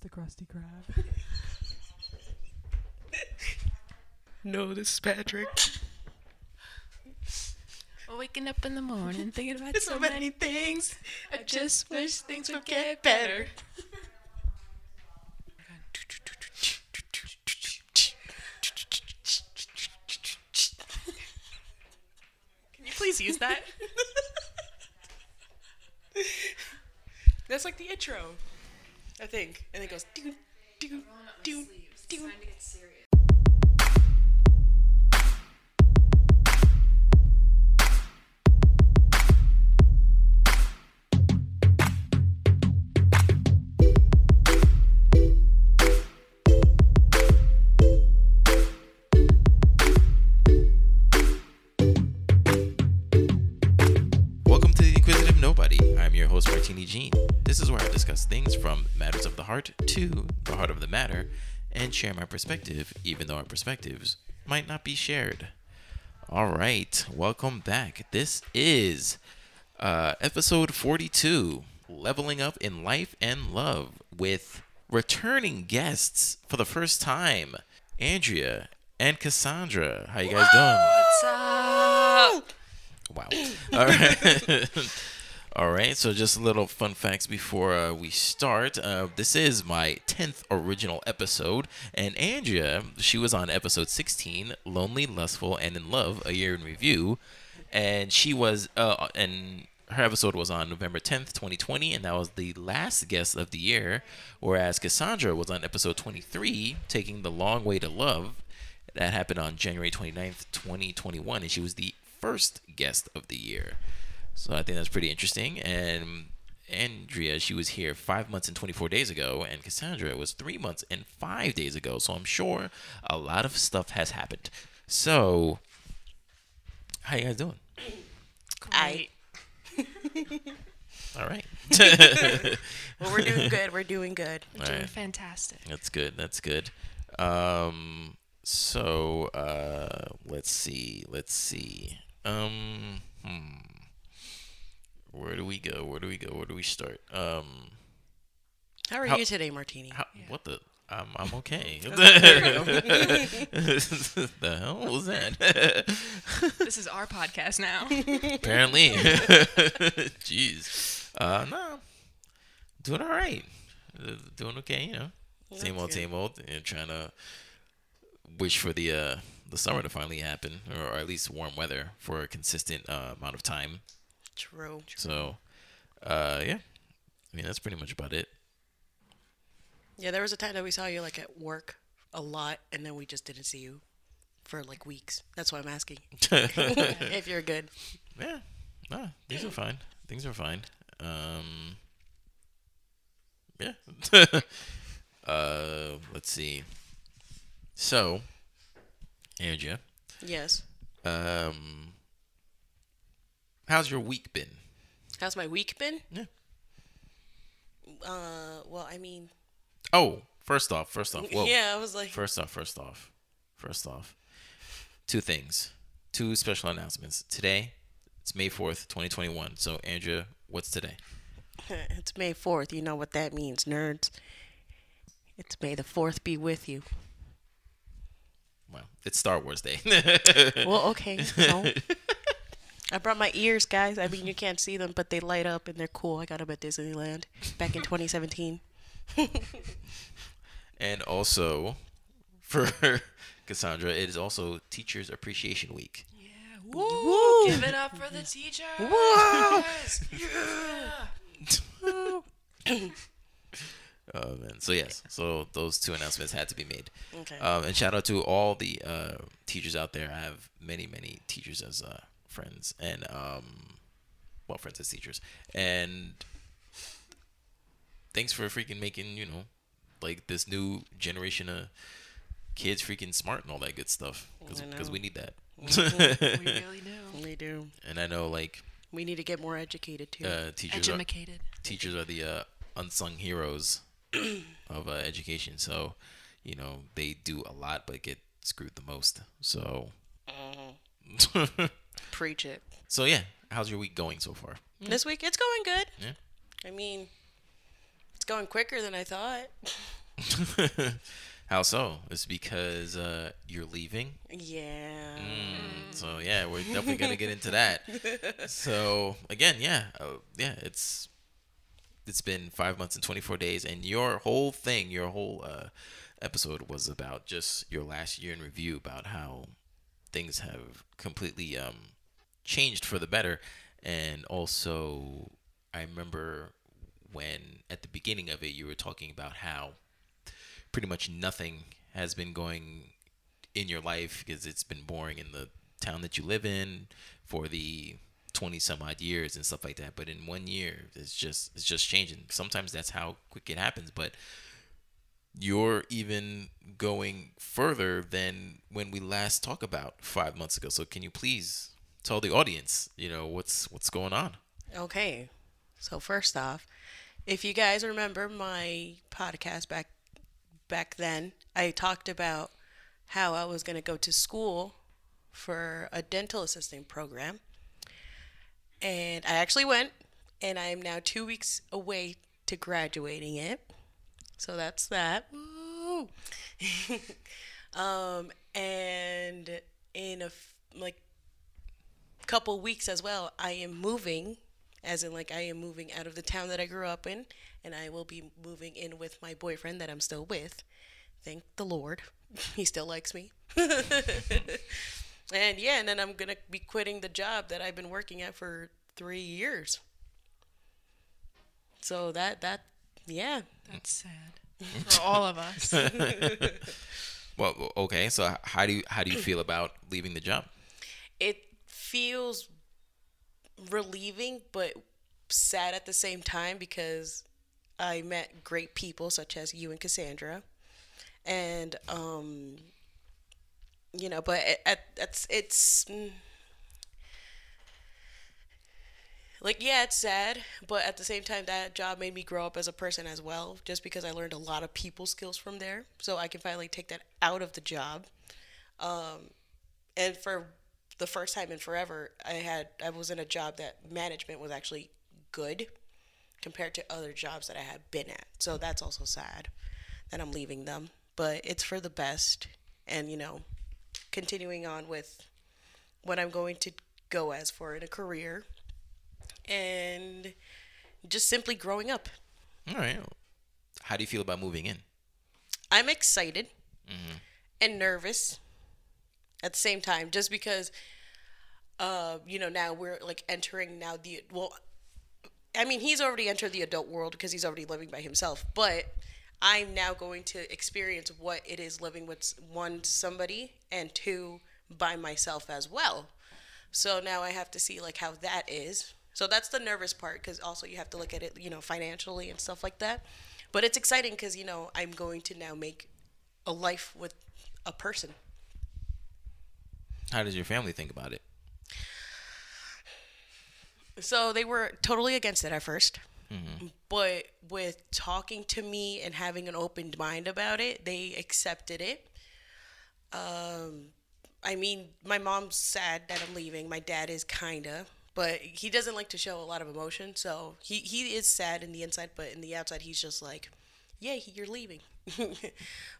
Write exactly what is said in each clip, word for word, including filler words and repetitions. just a crusty crab. No, this is Patrick. Waking up in the morning thinking about so, so many things. I just, just wish things would get better. Can you please use that? That's like the intro, I think. And it goes do do do do. Time to get serious. Martini. This is where I discuss things from matters of the heart to the heart of the matter and share my perspective, even though our perspectives might not be shared. All right, welcome back. This is uh, episode forty-two, Leveling Up in Life and Love, with returning guests for the first time, Andrea and Cassandra. How you guys Whoa! doing? What's up? Wow. All right. All right, so just a little fun facts before uh, we start. Uh, this is my tenth original episode, and Andrea, she was on episode sixteen, Lonely, Lustful, and in Love, A Year in Review, and she was, uh, and her episode was on November tenth, twenty twenty, and that was the last guest of the year, whereas Cassandra was on episode twenty-three, Taking the Long Way to Love. That happened on January twenty-ninth, twenty twenty-one, and she was the first guest of the year. So I think that's pretty interesting. And Andrea, she was here five months and twenty-four days ago, and Cassandra was three months and five days ago. So I'm sure a lot of stuff has happened. So, how you guys doing? Great. I... All right. Well, we're doing good. We're doing good. We're doing right. Fantastic. That's good. That's good. Um. So, uh, let's see. Let's see. Um. Hmm. Where do we go? Where do we go? Where do we start? Um, how are how, you today, Martini? How, yeah. What the? I'm I'm okay. The hell was that? This is our podcast now. Apparently. Jeez. Uh, no. Doing all right. Doing okay, you know. Well, same old, good. same old. And trying to wish for the uh, the summer to finally happen, or, or at least warm weather for a consistent uh, amount of time. True. So, uh, yeah, I mean, that's pretty much about it. Yeah, there was a time that we saw you, like, at work a lot, and then we just didn't see you for, like, weeks. That's why I'm asking if you're good. Yeah. No, things are fine. Things are fine. Um, yeah. uh, let's see. So, Andrea. Yes. Um... How's your week been? How's my week been? Yeah. Uh, well, I mean. Oh, first off, first off. Whoa. Yeah, I was like. First off, first off, first off. Two things. Two special announcements. Today, it's May fourth, twenty twenty-one. So, Andrea, what's today? It's May fourth. You know what that means, nerds. It's May the fourth be with you. Well, it's Star Wars Day. Well, okay. No. I brought my ears, guys. I mean, you can't see them, but they light up and they're cool. I got them at Disneyland back in twenty seventeen. And also, for Cassandra, it is also Teachers Appreciation Week. Yeah. Woo! Woo. Give it up for the teachers! Woo! Yeah! Yeah. Oh, man. So, yes. So, those two announcements had to be made. Okay. Um, and shout out to all the uh, teachers out there. I have many, many teachers as... Uh, friends and um well friends as teachers, and thanks for freaking making, you know, like, this new generation of kids freaking smart and all that good stuff, because we need that. We really do. We do. And I know, like, we need to get more educated too. uh teachers are, teachers are the uh unsung heroes of uh, education, so, you know, they do a lot but get screwed the most, so mm-hmm. Preach it. So, yeah, how's your week going so far? This week, it's going good. Yeah. I mean, it's going quicker than I thought. How so? It's because uh, you're leaving? Yeah. Mm, so, yeah, we're definitely going to get into that. So, again, yeah. Uh, yeah, it's it's been five months and twenty-four days, and your whole thing, your whole uh, episode was about just your last year in review, about how things have completely um, changed for the better. And also, I remember when at the beginning of it, you were talking about how pretty much nothing has been going in your life because it's been boring in the town that you live in for the twenty some odd years and stuff like that. But in one year, it's just it's just changing. Sometimes that's how quick it happens. But you're even going further than when we last talked about five months ago. So can you please tell the audience, you know, what's what's going on? Okay. So first off, if you guys remember my podcast back Back then, I talked about how I was going to go to school for a dental assisting program. And I actually went, and I am now two weeks away to graduating it. So that's that. Woo! um, and in a f- like couple weeks as well, I am moving, as in like I am moving out of the town that I grew up in. And I will be moving in with my boyfriend that I'm still with. Thank the Lord. He still likes me. And yeah, and then I'm going to be quitting the job that I've been working at for three years. So that, that, yeah. That's sad for all of us. Well, okay. So how do you, how do you feel about leaving the job? It feels relieving, but sad at the same time because I met great people such as you and Cassandra, and um, you know, but at it, that's it, it's like yeah, it's sad, but at the same time, that job made me grow up as a person as well, just because I learned a lot of people skills from there, so I can finally take that out of the job, um, and for the first time in forever, I had I was in a job that management was actually good compared to other jobs that I had been at. So that's also sad that I'm leaving them, but it's for the best. And, you know, continuing on with what I'm going to go as for in a career and just simply growing up. All right. How do you feel about moving in? I'm excited mm-hmm. and nervous at the same time, just because, uh, you know, now we're like entering now the, well, I mean, he's already entered the adult world because he's already living by himself, but I'm now going to experience what it is living with, one, somebody, and two, by myself as well. So now I have to see, like, how that is. So that's the nervous part, because also you have to look at it, you know, financially and stuff like that. But it's exciting because, you know, I'm going to now make a life with a person. How does your family think about it? So they were totally against it at first, mm-hmm. but with talking to me and having an open mind about it, they accepted it. Um, I mean, my mom's sad that I'm leaving. My dad is kinda, but he doesn't like to show a lot of emotion. So he, he is sad in the inside, but in the outside, he's just like, yeah, you're leaving.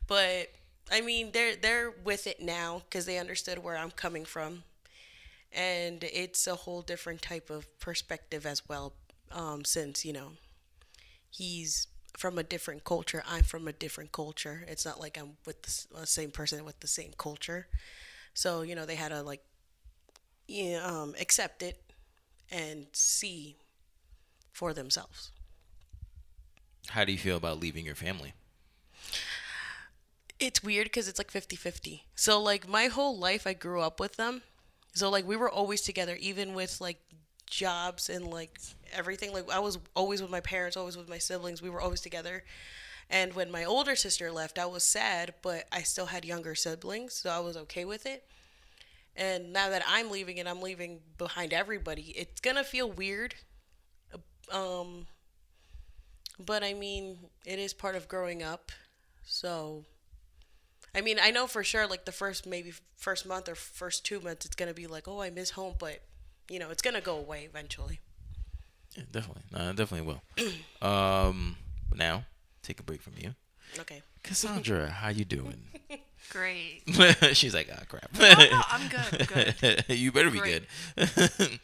But I mean, they're, they're with it now because they understood where I'm coming from. And it's a whole different type of perspective as well, um, since, you know, he's from a different culture. I'm from a different culture. It's not like I'm with the same person with the same culture. So, you know, they had to, like, you know, um, accept it and see for themselves. How do you feel about leaving your family? It's weird because it's like fifty-fifty. So, like, my whole life I grew up with them. So, like, we were always together, even with, like, jobs and, like, everything. Like, I was always with my parents, always with my siblings. We were always together. And when my older sister left, I was sad, but I still had younger siblings, so I was okay with it. And now that I'm leaving and I'm leaving behind everybody, it's going to feel weird. Um, but, I mean, it is part of growing up, so... I mean, I know for sure, like, the first maybe first month or first two months, it's going to be like, oh, I miss home. But, you know, it's going to go away eventually. Yeah, definitely. No, it definitely will. um, now take a break from you. Okay. Cassandra, how you doing? Great. She's like, ah, oh, crap. No, oh, no, I'm good. Good. You better Great. Be good.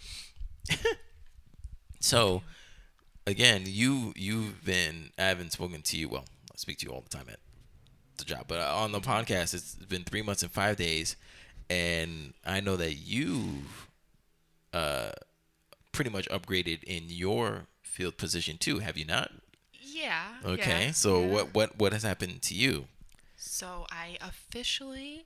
So, again, you you've been. I haven't spoken to you. Well, I speak to you all the time at the job, but on the podcast, it's been three months and five days, and I know that you've uh pretty much upgraded in your field position too. Have you not? Yeah. Okay. Yeah, so yeah. what what what has happened to you? So I officially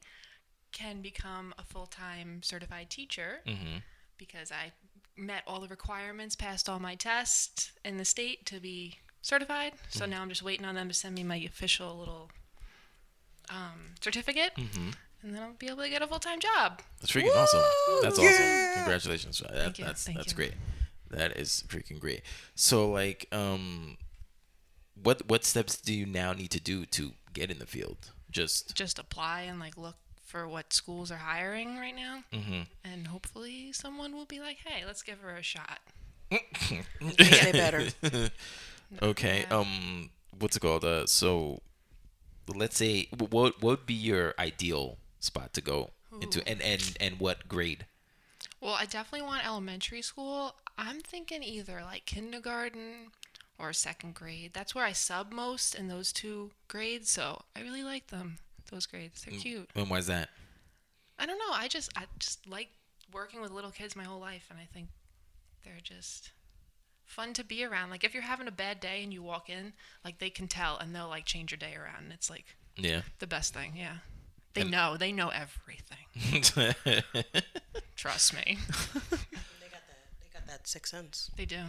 can become a full-time certified teacher mm-hmm. because I met all the requirements, passed all my tests in the state to be certified. So mm-hmm. now I'm just waiting on them to send me my official little um, certificate, mm-hmm. and then I'll be able to get a full-time job. That's freaking Woo! Awesome. That's yeah! awesome. Congratulations. That, Thank you. That's, Thank that's you. Great. That is freaking great. So like, um, what what steps do you now need to do to get in the field? Just just apply and like look for what schools are hiring right now, mm-hmm. and hopefully someone will be like, "Hey, let's give her a shot." Make it better. Okay. Yeah. Um, what's it called? Uh, so let's say what what would be your ideal spot to go Ooh. Into, and, and and what grade? Well, I definitely want elementary school. I'm thinking either like kindergarten or second grade. That's where I sub most in those two grades, so I really like them. Those grades, they're cute. And why is that? I don't know. I just I just like working with little kids my whole life, and I think they're just fun to be around. Like if you're having a bad day and you walk in, like they can tell, and they'll like change your day around, and it's like yeah, the best thing. Yeah, they and know they know everything. Trust me. They got that. They got that sixth sense. They do.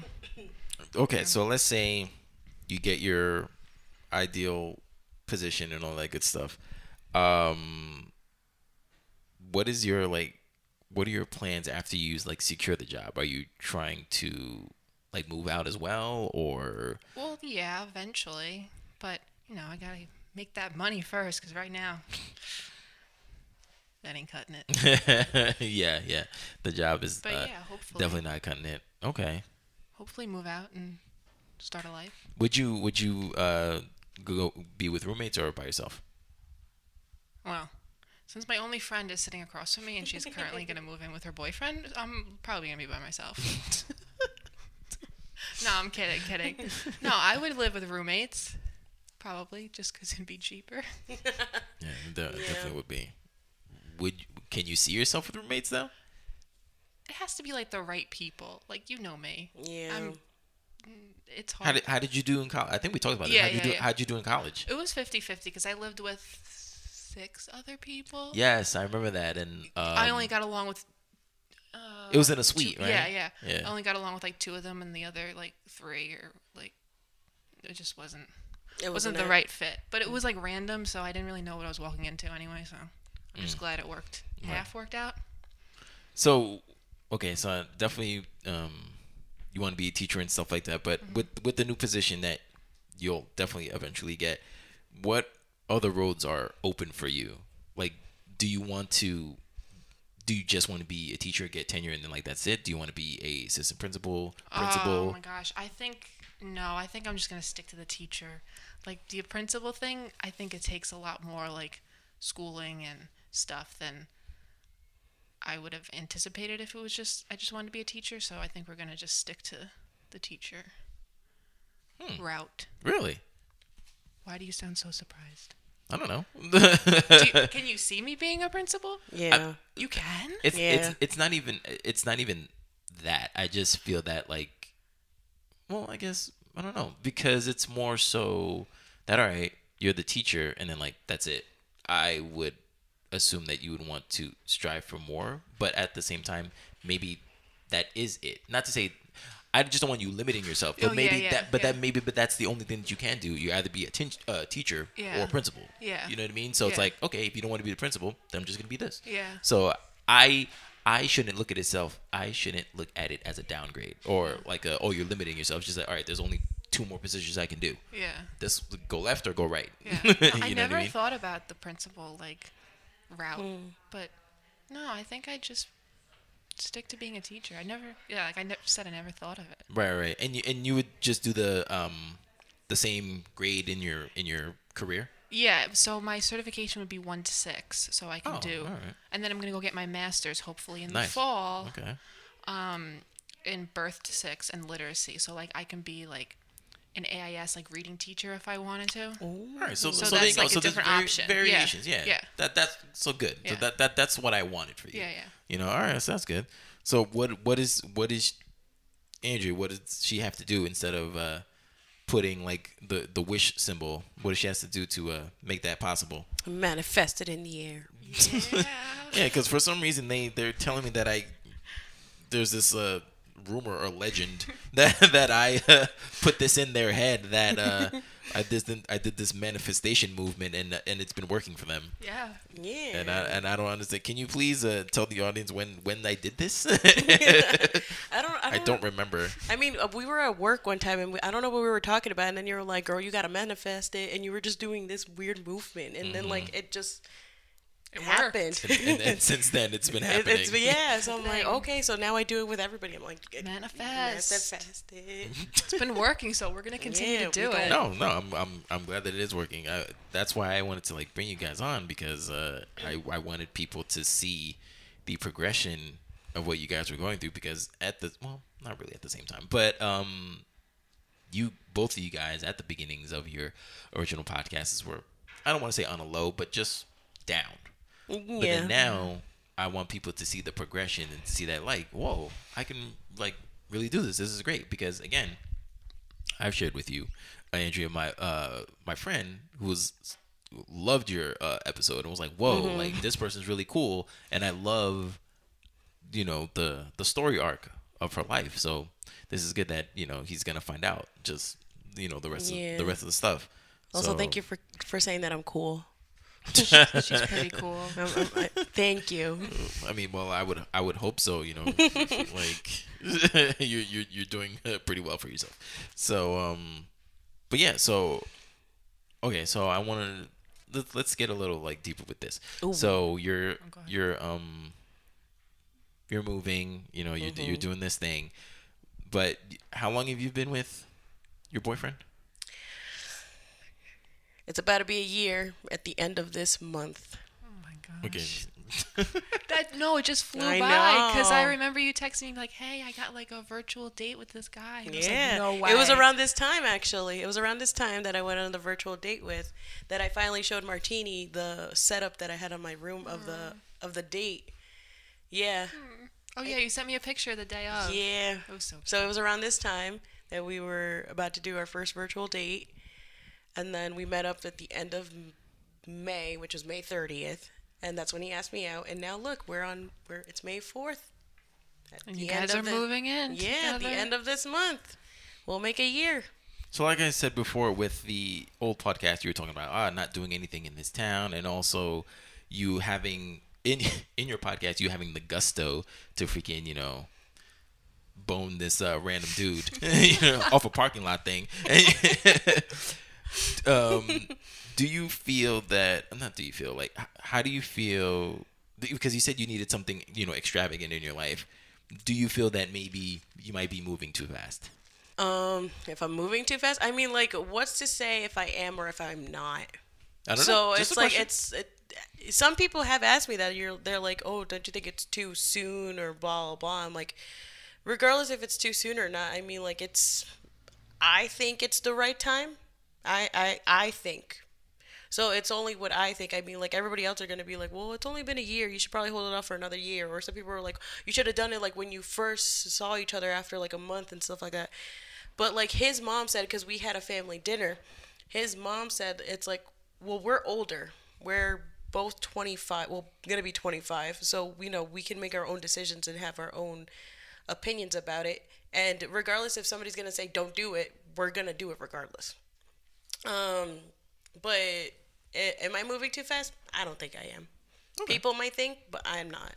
Okay, yeah. So let's say you get your ideal position and all that good stuff. Um, what is your like? What are your plans after you like secure the job? Are you trying to like move out as well, or? Well, yeah, eventually, but you know, I gotta make that money first because right now that ain't cutting it. yeah, yeah, the job is but, uh, yeah, hopefully. Definitely not cutting it. Okay. Hopefully, move out and start a life. Would you? Would you uh go be with roommates or by yourself? Well, since my only friend is sitting across from me and she's currently going to move in with her boyfriend, I'm probably going to be by myself. No, I'm kidding, kidding. No, I would live with roommates, probably, just because it'd be cheaper. Yeah, it yeah. definitely would be. Would Can you see yourself with roommates, though? It has to be, like, the right people. Like, you know me. Yeah. I'm, it's hard. How did, how did you do in college? I think we talked about yeah, it. How'd, yeah, you do, yeah. how'd you do in college? It was fifty-fifty because I lived with six other people. Yes, I remember that, and um, I only got along with. Uh, it was in a suite, two, right? Yeah, yeah, yeah. I only got along with like two of them, and the other like three or like it just wasn't. It wasn't, wasn't the right fit, but it was like random, so I didn't really know what I was walking into anyway. So I'm just mm. glad it worked. Right. Half worked out. So okay, so definitely um, you want to be a teacher and stuff like that, but mm-hmm. with with the new position that you'll definitely eventually get, what other roads are open for you? Like, do you want to, do you just want to be a teacher, get tenure, and then like that's it? Do you want to be a assistant principal? Principal? Oh my gosh, I think no. I think I'm just gonna stick to the teacher. Like the principal thing, I think it takes a lot more like schooling and stuff than I would have anticipated if it was just I just wanted to be a teacher. So I think we're gonna just stick to the teacher hmm. route. Really? Why do you sound so surprised? I don't know. Do you, can you see me being a principal? Yeah, I, you can. It's, yeah. it's it's not even it's not even that. I just feel that like, well, I guess I don't know because it's more so that all right, you're the teacher, and then like that's it. I would assume that you would want to strive for more, but at the same time, maybe that is it. Not to say. I just don't want you limiting yourself, but oh, maybe yeah, yeah, that, but yeah. that maybe, but that's the only thing that you can do. You either be a t- uh, teacher yeah. or a principal. Yeah, you know what I mean. So yeah. it's like, okay, if you don't want to be the principal, then I'm just gonna be this. Yeah. So I, I shouldn't look at itself. I shouldn't look at it as a downgrade or like, a, oh, you're limiting yourself. It's just like, all right, there's only two more positions I can do. Yeah. This go left or go right. Yeah. you I know never what I mean? Thought about the principal like route, mm. but no, I think I just. Stick to being a teacher. I never, yeah, like I never said I never thought of it. Right, right. And you and you would just do the um, the same grade in your in your career? Yeah, so my certification would be one to six, so I can oh, do. All right. And then I'm gonna go get my master's hopefully in nice. the fall. Okay. Um, in birth to six and literacy, so like I can be like an A I S like reading teacher if I wanted to. Oh, all right. So so, so that's like so a different vari- option. Variations, yeah. yeah. yeah. That that's so good. Yeah. So that, that that's what I wanted for you. Yeah, yeah. You know, all right, so that's good. So what what is what is Andrea? What does she have to do instead of uh, putting like the, the wish symbol? What does she has to do to uh, make that possible? Manifest it in the air. Yeah, because yeah, for some reason they they're telling me that I there's this uh. rumor or legend that that I uh, put this in their head that uh, I did I did this manifestation movement and and it's been working for them. Yeah, yeah. And I and I don't understand. Can you please uh, tell the audience when, when I did this? I don't. I don't, I don't re- remember. I mean, we were at work one time and we, I don't know what we were talking about. And then you were like, "Girl, you gotta manifest it," and you were just doing this weird movement. And mm-hmm. then like it just. It happened. And, and, and since then, it's been happening. It's, it's, yeah, so I'm like, okay, so now I do it with everybody. I'm like, manifest. Manifest it. It's been working, so we're going to continue yeah, to do it. No, no, I'm I'm I'm glad that it is working. I, that's why I wanted to like bring you guys on because uh, I, I wanted people to see the progression of what you guys were going through because at the, well, not really at the same time, but um, you, both of you guys at the beginnings of your original podcasts were, I don't want to say on a low, but just down. Yeah. But then now I want people to see the progression and to see that like, whoa, I can like really do this. This is great because again, I've shared with you, Andrea, my uh my friend who was loved your uh, episode and was like, whoa, mm-hmm. like this person's really cool and I love, you know, the the story arc of her life. So this is good that you know he's gonna find out just you know the rest yeah. of the rest of the stuff. Also, so, thank you for for saying that I'm cool. she's, she's pretty cool. I'm, I'm, I, thank you. I mean, well, I would, I would hope so. You know, like you're, you're, you're doing pretty well for yourself. So, um, but yeah. So, okay. So I want to let, let's get a little like deeper with this. Ooh. So you're, oh, you're, um, you're moving. You know, you're, mm-hmm. you're doing this thing. But how long have you been with your boyfriend? It's about to be a year at the end of this month. Oh my gosh. Okay. that no, it just flew I by because I remember you texting me like, "Hey, I got like a virtual date with this guy." And yeah. I was like, no way. It was around this time actually. It was around this time that I went on the virtual date with that I finally showed Martini the setup that I had on my room of mm. the of the date. Yeah. Mm. Oh yeah, you sent me a picture the day of. Yeah. It was so cute. So it was around this time that we were about to do our first virtual date. And then we met up at the end of May, which was May thirtieth, and that's when he asked me out. And now look, we're on. We're it's May fourth. And you guys are moving in. Yeah, at the end of this month, we'll make a year. So, like I said before, with the old podcast, you were talking about ah, not doing anything in this town, and also you having in in your podcast, you having the gusto to freaking you know. bone this uh, random dude you know, off a parking lot thing. um do you feel that not do you feel like how do you feel because you said you needed something you know extravagant in your life, do you feel that maybe you might be moving too fast? Um if I'm moving too fast, I mean like what's to say if I am or if I'm not? I don't so know. It's like question. it's it, some people have asked me that you're they're like oh don't you think it's too soon or blah blah blah. I'm like regardless if it's too soon or not, I mean like it's I think it's the right time. I, I I think. So it's only what I think. I mean, like, everybody else are going to be like, well, it's only been a year. You should probably hold it off for another year. Or some people are like, you should have done it, like, when you first saw each other after, like, a month and stuff like that. But, like, his mom said, because we had a family dinner, his mom said, it's like, well, we're older. We're both twenty-five. Well, going to be twenty-five. So, you know, we can make our own decisions and have our own opinions about it. And regardless if somebody's going to say, don't do it, we're going to do it regardless. Um, but am I moving too fast? I don't think I am. Okay. People might think, but I'm not.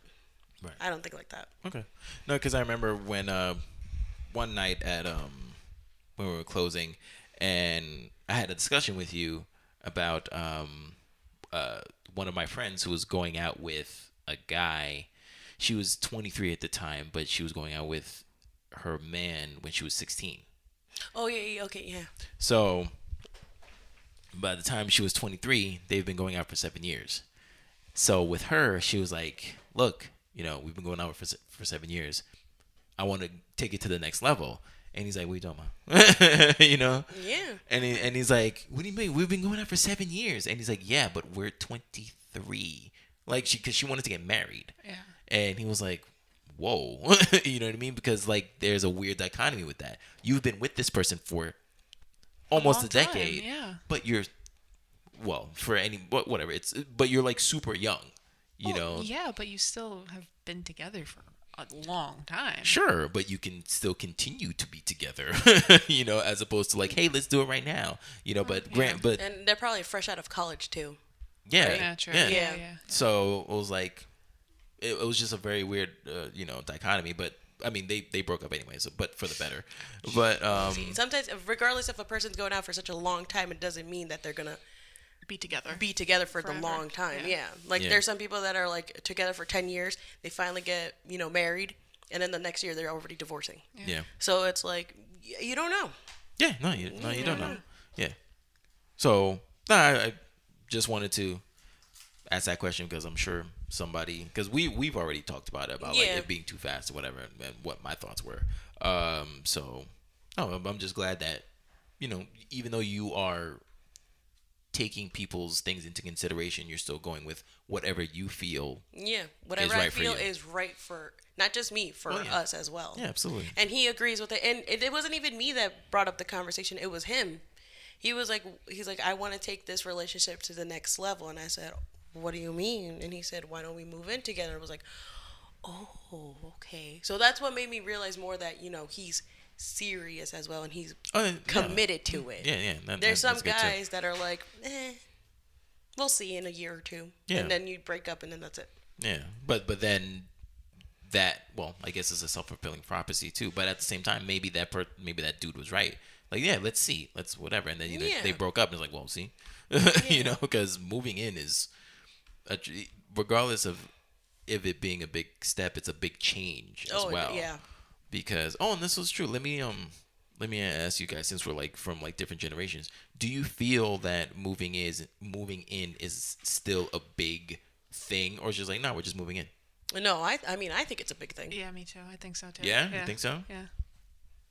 Right. I don't think like that. Okay. No, because I remember when uh, one night at um when we were closing, and I had a discussion with you about um uh one of my friends who was going out with a guy. She was twenty-three at the time, but she was going out with her man when she was sixteen. Oh yeah. yeah okay. Yeah. So. by the time she was twenty-three, they've been going out for seven years. So with her, she was like, look, you know, we've been going out for se- for seven years. I want to take it to the next level. And he's like, what are you talking about? You know? Yeah. And he, and he's like, what do you mean? We've been going out for seven years. And he's like, yeah, but we're twenty-three. Like, she, because she wanted to get married. Yeah. And he was like, whoa. You know what I mean? Because, like, there's a weird dichotomy with that. You've been with this person for almost a, a decade. Time, yeah. But you're, well, for any, whatever. It's, but you're, like, super young, you well, know? Yeah, but you still have been together for a long time. Sure, but you can still continue to be together, you know, as opposed to like, hey, let's do it right now, you know. Oh, but yeah. Grant, but and they're probably fresh out of college too. Yeah, right? yeah, true. yeah, yeah, yeah. So it was like, it, it was just a very weird, uh, you know, dichotomy. But I mean, they they broke up anyways, but for the better. But um, See, sometimes, regardless if a person's going out for such a long time, it doesn't mean that they're gonna be together. Be together for Forever. the long time. Yeah. yeah. Like yeah. There's some people that are like together for ten years. They finally get, you know, married. And then the next year they're already divorcing. Yeah. yeah. So it's like, you don't know. Yeah. No, you, no, you yeah. don't know. Yeah. So nah, I, I just wanted to ask that question because I'm sure somebody, because we, we've already talked about it, about yeah. like it being too fast or whatever and what my thoughts were. Um. So no, I'm just glad that, you know, even though you are taking people's things into consideration, you're still going with whatever you feel. Yeah, whatever I feel is right for not just me, for us as well. Yeah, absolutely. And he agrees with it. And it, it wasn't even me that brought up the conversation. It was him. He was like, he's like, I want to take this relationship to the next level. And I said, what do you mean? And he said, why don't we move in together? I was like, oh, okay. So that's what made me realize more that, you know, he's serious as well, and he's oh, committed yeah. to it. Yeah, yeah. That, There's some guys that are like, eh, we'll see in a year or two, yeah. and then you break up, and then that's it. Yeah, but but then that, well, I guess it's a self-fulfilling prophecy too. But at the same time, maybe that per- maybe that dude was right. Like, yeah, let's see, let's whatever, and then you know, yeah. they broke up, and it's like, well, see, yeah. you know, because moving in is, a, regardless of if it being a big step, it's a big change as oh, well. Yeah. Because oh, and this was true. Let me um, let me ask you guys, since we're like from like different generations, do you feel that moving is moving in is still a big thing, or just like no, nah, we're just moving in? No, I I mean I think it's a big thing. Yeah, me too. I think so too. Yeah, yeah. You think so? Yeah.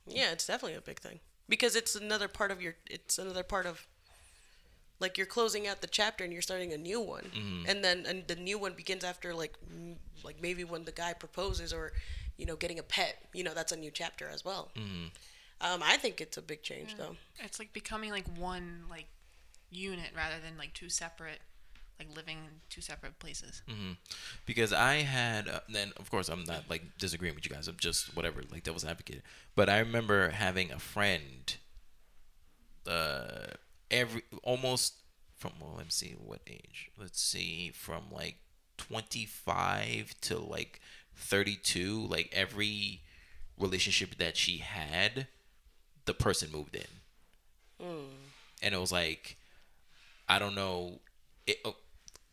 Yeah, it's definitely a big thing because it's another part of your. It's another part of. Like you're closing out the chapter and you're starting a new one, mm-hmm. and then and the new one begins after like like maybe when the guy proposes or. You know, getting a pet, you know, that's a new chapter as well. Mm-hmm. Um, I think it's a big change, yeah. though. It's like becoming like one like unit rather than like two separate, like living in two separate places. Mm-hmm. Because I had, uh, then of course I'm not like disagreeing with you guys. I'm just whatever, like devil's advocate. But I remember having a friend, uh, every almost from well, let me see what age. Let's see, from like twenty-five to like. thirty-two, like every relationship that she had, the person moved in, mm. and it was like, I don't know, it,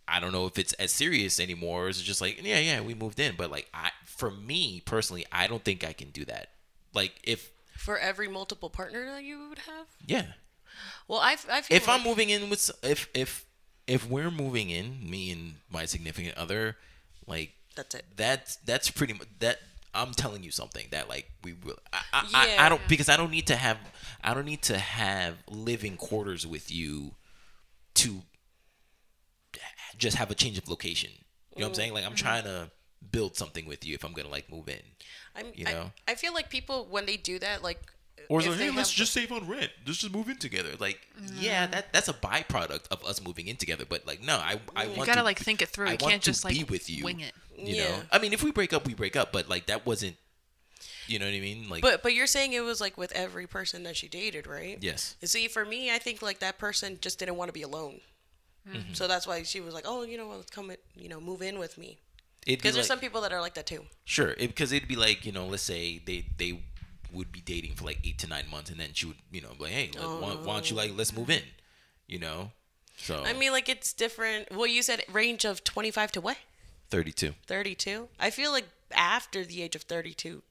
I don't know if it's as serious anymore. It's just like, yeah, yeah, we moved in, but like, I, for me personally, I don't think I can do that. Like, if for every multiple partner that you would have, yeah. Well, I, I feel if like... I'm moving in with if if if we're moving in, me and my significant other, like. That's it. That's that's pretty much that. I'm telling you something that like we will. I, I, yeah. I, I don't because I don't need to have I don't need to have living quarters with you to just have a change of location. You know what I'm saying? Like I'm trying to build something with you if I'm gonna like move in. I'm you know. I, I feel like people when they do that like. Or like, hey, let's just save on rent. Let's just move in together. Like, mm. yeah, that that's a byproduct of us moving in together. But like, no, I I you want gotta to, like think it through. I you can't just like be with you, wing it. You yeah. know, I mean, if we break up, we break up. But like, that wasn't, you know what I mean? Like, but but you're saying it was like with every person that she dated, right? Yes. See, for me, I think like that person just didn't want to be alone, mm-hmm. so that's why she was like, oh, you know, well, come, you know, move in with me. Because there's like, some people that are like that too. Sure, because it, it'd be like you know, let's say they they. would be dating for like eight to nine months, and then she would, you know, be like, hey, oh. why, why don't you like let's move in, you know? So I mean, like it's different. Well, you said range of twenty-five to what? Thirty-two. Thirty-two. I feel like after the age of thirty-two.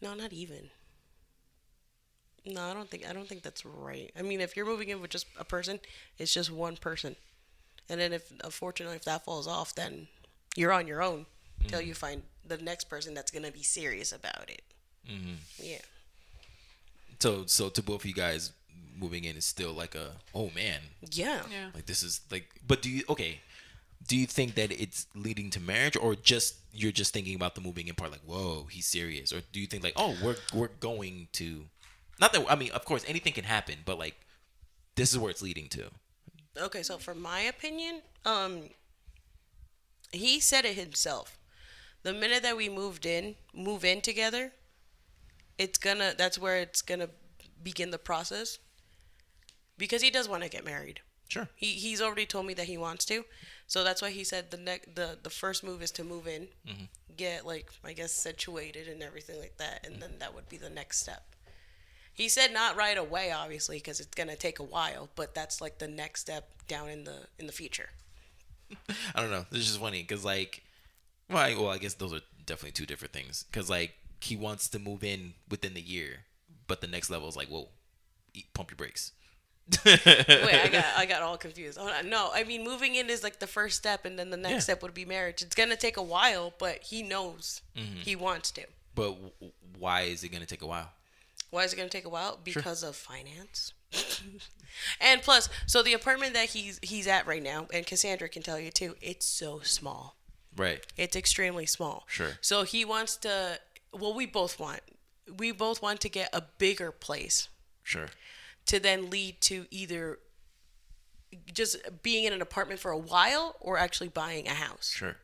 No, not even. No, I don't think I don't think that's right. I mean, if you're moving in with just a person, it's just one person. And then if, unfortunately, if that falls off, then you're on your own until mm-hmm. you find the next person that's going to be serious about it. Mm-hmm. Yeah. So, so to both of you guys, moving in is still like a, oh, man. Yeah. yeah. Like, this is like, but do you, okay, do you think that it's leading to marriage, or just, you're just thinking about the moving in part, like, whoa, he's serious? Or do you think like, oh, we're we're going to, not that, I mean, of course, anything can happen, but like, this is where it's leading to. Okay, so for my opinion, um, he said it himself. The minute that we moved in, move in together, it's gonna, that's where it's gonna begin the process. Because he does want to get married. Sure. He he's already told me that he wants to. So that's why he said the next the, the first move is to move in, mm-hmm. get like, I guess, situated and everything like that. And mm-hmm. then that would be the next step. He said not right away, obviously, because it's going to take a while, but that's like the next step down in the in the future. I don't know. This is funny because like, well I, well, I guess those are definitely two different things, because like he wants to move in within the year, but the next level is like, whoa, eat, pump your brakes. Wait, I got I got all confused. Oh, no, I mean, moving in is like the first step, and then the next yeah. step would be marriage. It's going to take a while, but he knows mm-hmm. he wants to. But w- why is it going to take a while? Why is it going to take a while? Because sure. of finance. And plus, so the apartment that he's he's at right now, and Cassandra can tell you too, it's so small. Right. It's extremely small. Sure. So he wants to, well, we both want, we both want to get a bigger place. Sure. To then lead to either just being in an apartment for a while or actually buying a house. Sure.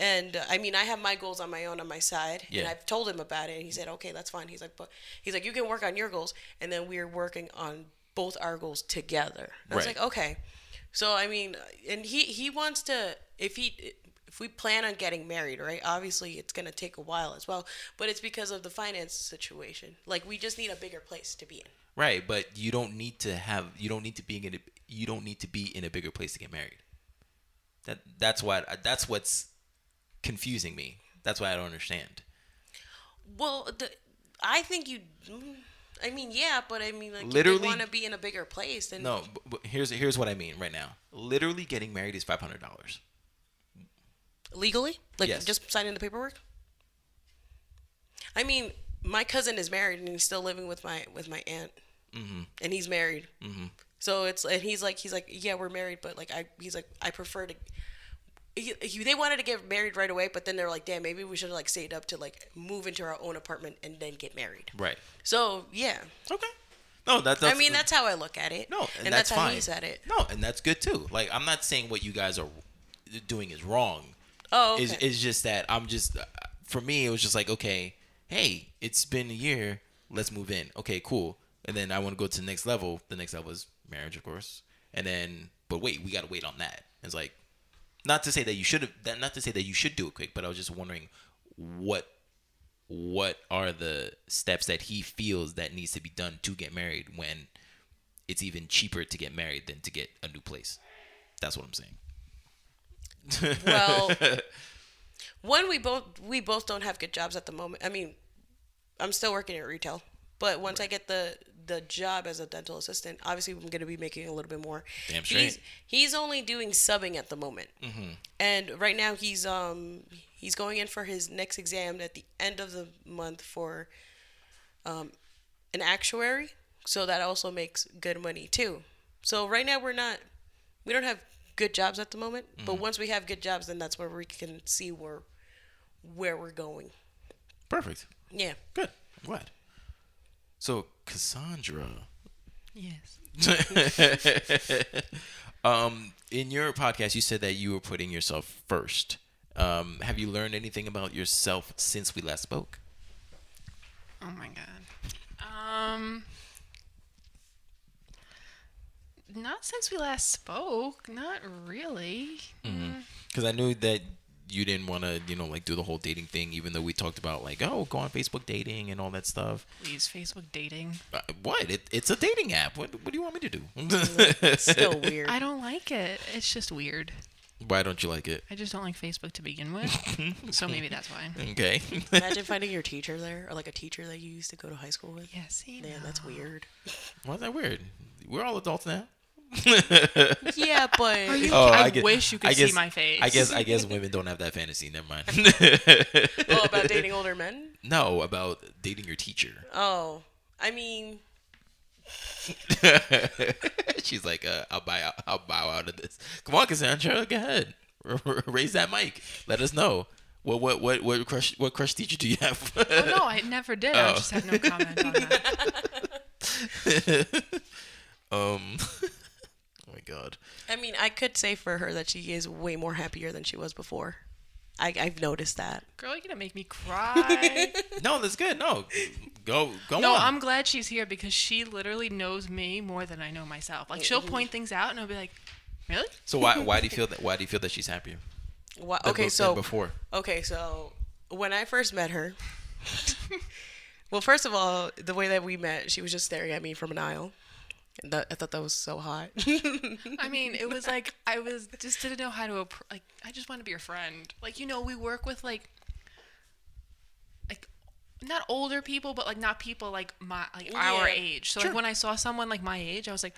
And uh, I mean, I have my goals on my own, on my side, yeah. and I've told him about it, and he said, okay, that's fine. He's like, but he's like, you can work on your goals, and then we're working on both our goals together. And right. I was like, okay. So, I mean, and he, he wants to, if he, if we plan on getting married, right, obviously it's going to take a while as well, but it's because of the finance situation. Like, we just need a bigger place to be in. Right. But you don't need to have, you don't need to be in a, you don't need to be in a bigger place to get married. That, that's what, that's what's confusing me. That's why I don't understand. Well, the, I think you. I mean, yeah, but I mean, like, literally, if you want to be in a bigger place, then no. But, but here's here's what I mean right now. Literally, getting married is five hundred dollars. Legally, like yes. just signing the paperwork. I mean, my cousin is married and he's still living with my with my aunt, mm-hmm. and he's married. Mm-hmm. So it's and he's like he's like yeah, we're married, but like I he's like I prefer to. He, he, they wanted to get married right away, but then they're like, damn, maybe we should like save up to like move into our own apartment and then get married. Right. So yeah. Okay. No, that's. that's I mean, that's how I look at it. No, and, and that's, that's how fine. He's at it. No, and that's good too. Like, I'm not saying what you guys are doing is wrong. Oh. Okay. It's, it's just that I'm just. For me, it was just like, okay, hey, it's been a year. Let's move in. Okay, cool. And then I want to go to the next level. The next level is marriage, of course. And then, but wait, we got to wait on that. It's like. Not to say that you should have, not to say that you should do it quick, but I was just wondering what what are the steps that he feels that needs to be done to get married when it's even cheaper to get married than to get a new place. That's what I'm saying. Well, one, we both we both don't have good jobs at the moment. I mean, I'm still working at retail, but once right. I get the the job as a dental assistant, obviously I'm going to be making a little bit more. Damn straight. He's, he's only doing subbing at the moment. Mm-hmm. And right now he's um he's going in for his next exam at the end of the month for um an actuary. So that also makes good money too. So right now we're not, we don't have good jobs at the moment, mm-hmm. but once we have good jobs, then that's where we can see where, where we're going. Perfect. Yeah. Good. I'm glad. So, Cassandra. Yes. um, in your podcast, you said that you were putting yourself first. Um, have you learned anything about yourself since we last spoke? Oh, my God. Um, not since we last spoke. Not really. Mm-hmm. 'Cause I knew that you didn't want to, you know, like do the whole dating thing, even though we talked about like, oh, go on Facebook dating and all that stuff. We use Facebook dating. Uh, what? It, it's a dating app. What, what do you want me to do? It's still weird. I don't like it. It's just weird. Why don't you like it? I just don't like Facebook to begin with, so maybe that's why. Okay. Imagine finding your teacher there, or like a teacher that you used to go to high school with. Yes. Yeah, no. That's weird. Why is that weird? We're all adults now. Yeah, but you, oh, I, I guess, wish you could guess, see my face. I guess I guess women don't have that fantasy. Never mind. Well, about dating older men? No, about dating your teacher. Oh, I mean. She's like, uh, I'll buy, I'll bow out of this. Come on, Cassandra, go ahead, R- r- raise that mic. Let us know what, what, what, what crush, what crush teacher do you have? Oh no, I never did. Oh. I just had no comment on that. um, oh my god. I mean, I could say for her that she is way more happier than she was before. I, I've noticed that. Girl, you're gonna make me cry. No, that's good. No, go, go no, on. No, I'm glad she's here because she literally knows me more than I know myself. Like she'll point things out, and I'll be like, "Really?" So why why do you feel that? Why do you feel that she's happier? Why, okay, than, so than before. Okay, so when I first met her, well, first of all, the way that we met, she was just staring at me from an aisle. That, I thought that was so hot. I mean, it was like I was just didn't know how to like. I just wanted to be your friend. Like you know, we work with like, like, not older people, but like not people like my like yeah. our age. So sure. Like when I saw someone like my age, I was like,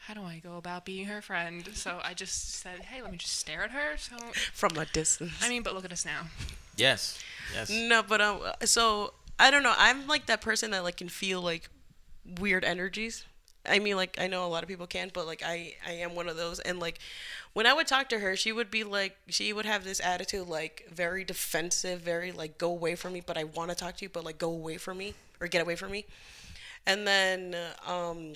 how do I go about being her friend? So I just said, hey, let me just stare at her. So from a distance. I mean, but look at us now. Yes. Yes. No, but um, so I don't know. I'm like that person that like can feel like weird energies. I mean, like, I know a lot of people can, but, like, I, I am one of those. And, like, when I would talk to her, she would be, like, she would have this attitude, like, very defensive, very, like, go away from me, but I want to talk to you, but, like, go away from me or get away from me. And then um,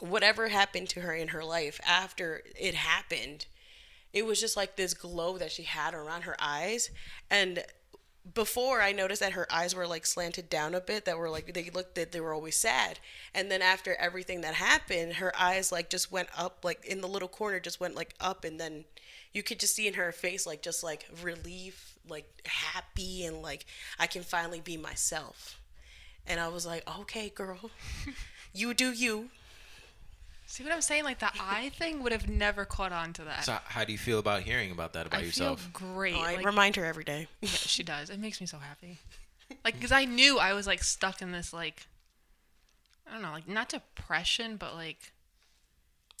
whatever happened to her in her life after it happened, it was just, like, this glow that she had around her eyes. And before I noticed that her eyes were like slanted down a bit, that were like they looked that they were always sad. And then after everything that happened, her eyes like just went up, like in the little corner, just went like up, and then you could just see in her face like just like relief, like happy, and like I can finally be myself. And I was like, okay, girl, you do you. See what I'm saying? Like the eye thing would have never caught on to that. So how do you feel about hearing about that about I yourself? I feel great. Oh, I like, remind her every day. Yeah, she does. It makes me so happy. Like, because I knew I was like stuck in this like, I don't know, like not depression, but like.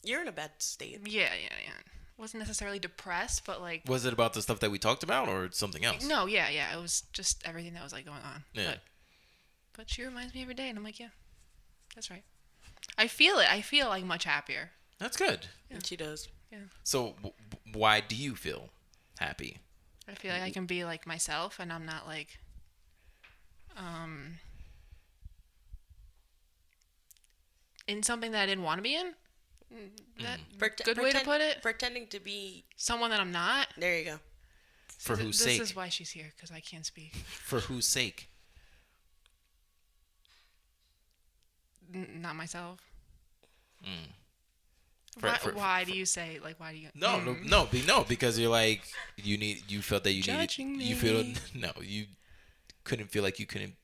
You're in a bad state. Yeah, yeah, yeah. Wasn't necessarily depressed, but like. Was it about the stuff that we talked about or something else? No, yeah, yeah. It was just everything that was like going on. Yeah. But, but she reminds me every day, and I'm like, yeah, that's right. I feel it. I feel like much happier. That's good. Yeah. And she does. Yeah. So w- why do you feel happy? I feel like I can be like myself, and I'm not like, um, in something that I didn't want to be in. That mm. Pret- good pretend- way to put it. Pretending to be someone that I'm not. There you go. For this, whose this sake? This is why she's here, because I can't speak. For whose sake? N- not myself. Mm. For, why, for, why for, do you say like why do you no mm. no no no because you're like you need you felt that you Judging needed me. You feel no you couldn't feel like you couldn't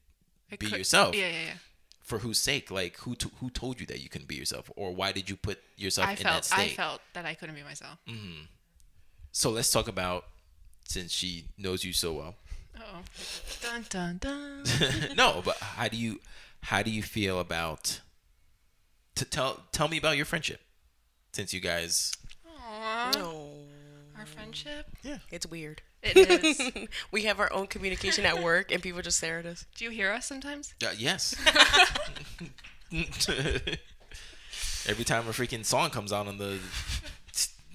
I be could, yourself yeah yeah yeah for whose sake like who to, who told you that you couldn't be yourself or why did you put yourself I in felt, that state I felt that I couldn't be myself mm-hmm. So let's talk about since she knows you so well oh dun dun dun no but how do you how do you feel about To tell tell me about your friendship, since you guys. Aww. No. Our friendship. Yeah, it's weird. It is. We have our own communication at work, and people just stare at us. Do you hear us sometimes? Uh, yes. Every time a freaking song comes out on the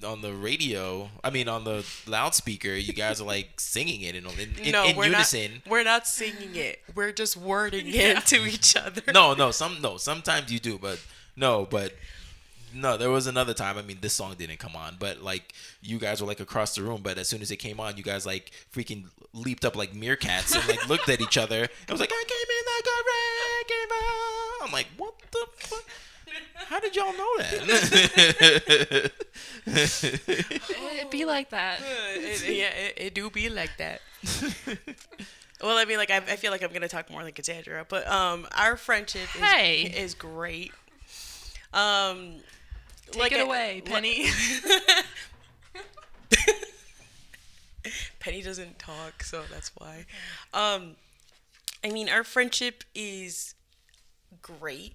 on the radio, I mean on the loudspeaker, you guys are like singing it in, in, in, no, in we're unison. Not, we're not singing it. We're just wording yeah. it to each other. No, no, some no. Sometimes you do, but. No, but no, there was another time. I mean, this song didn't come on, but like you guys were like across the room. But as soon as it came on, you guys like freaking leaped up like meerkats and like looked at each other. I was like, I came in like a wrecking ball. I'm like, what the fuck? How did y'all know that? It be like that. It, it, yeah, it, it do be like that. Well, I mean, like I, I feel like I'm gonna talk more like Cassandra, but um, our friendship is, hey. is great. Um, Take like it away, I, Penny. Penny doesn't talk, so that's why. Um, I mean, our friendship is great.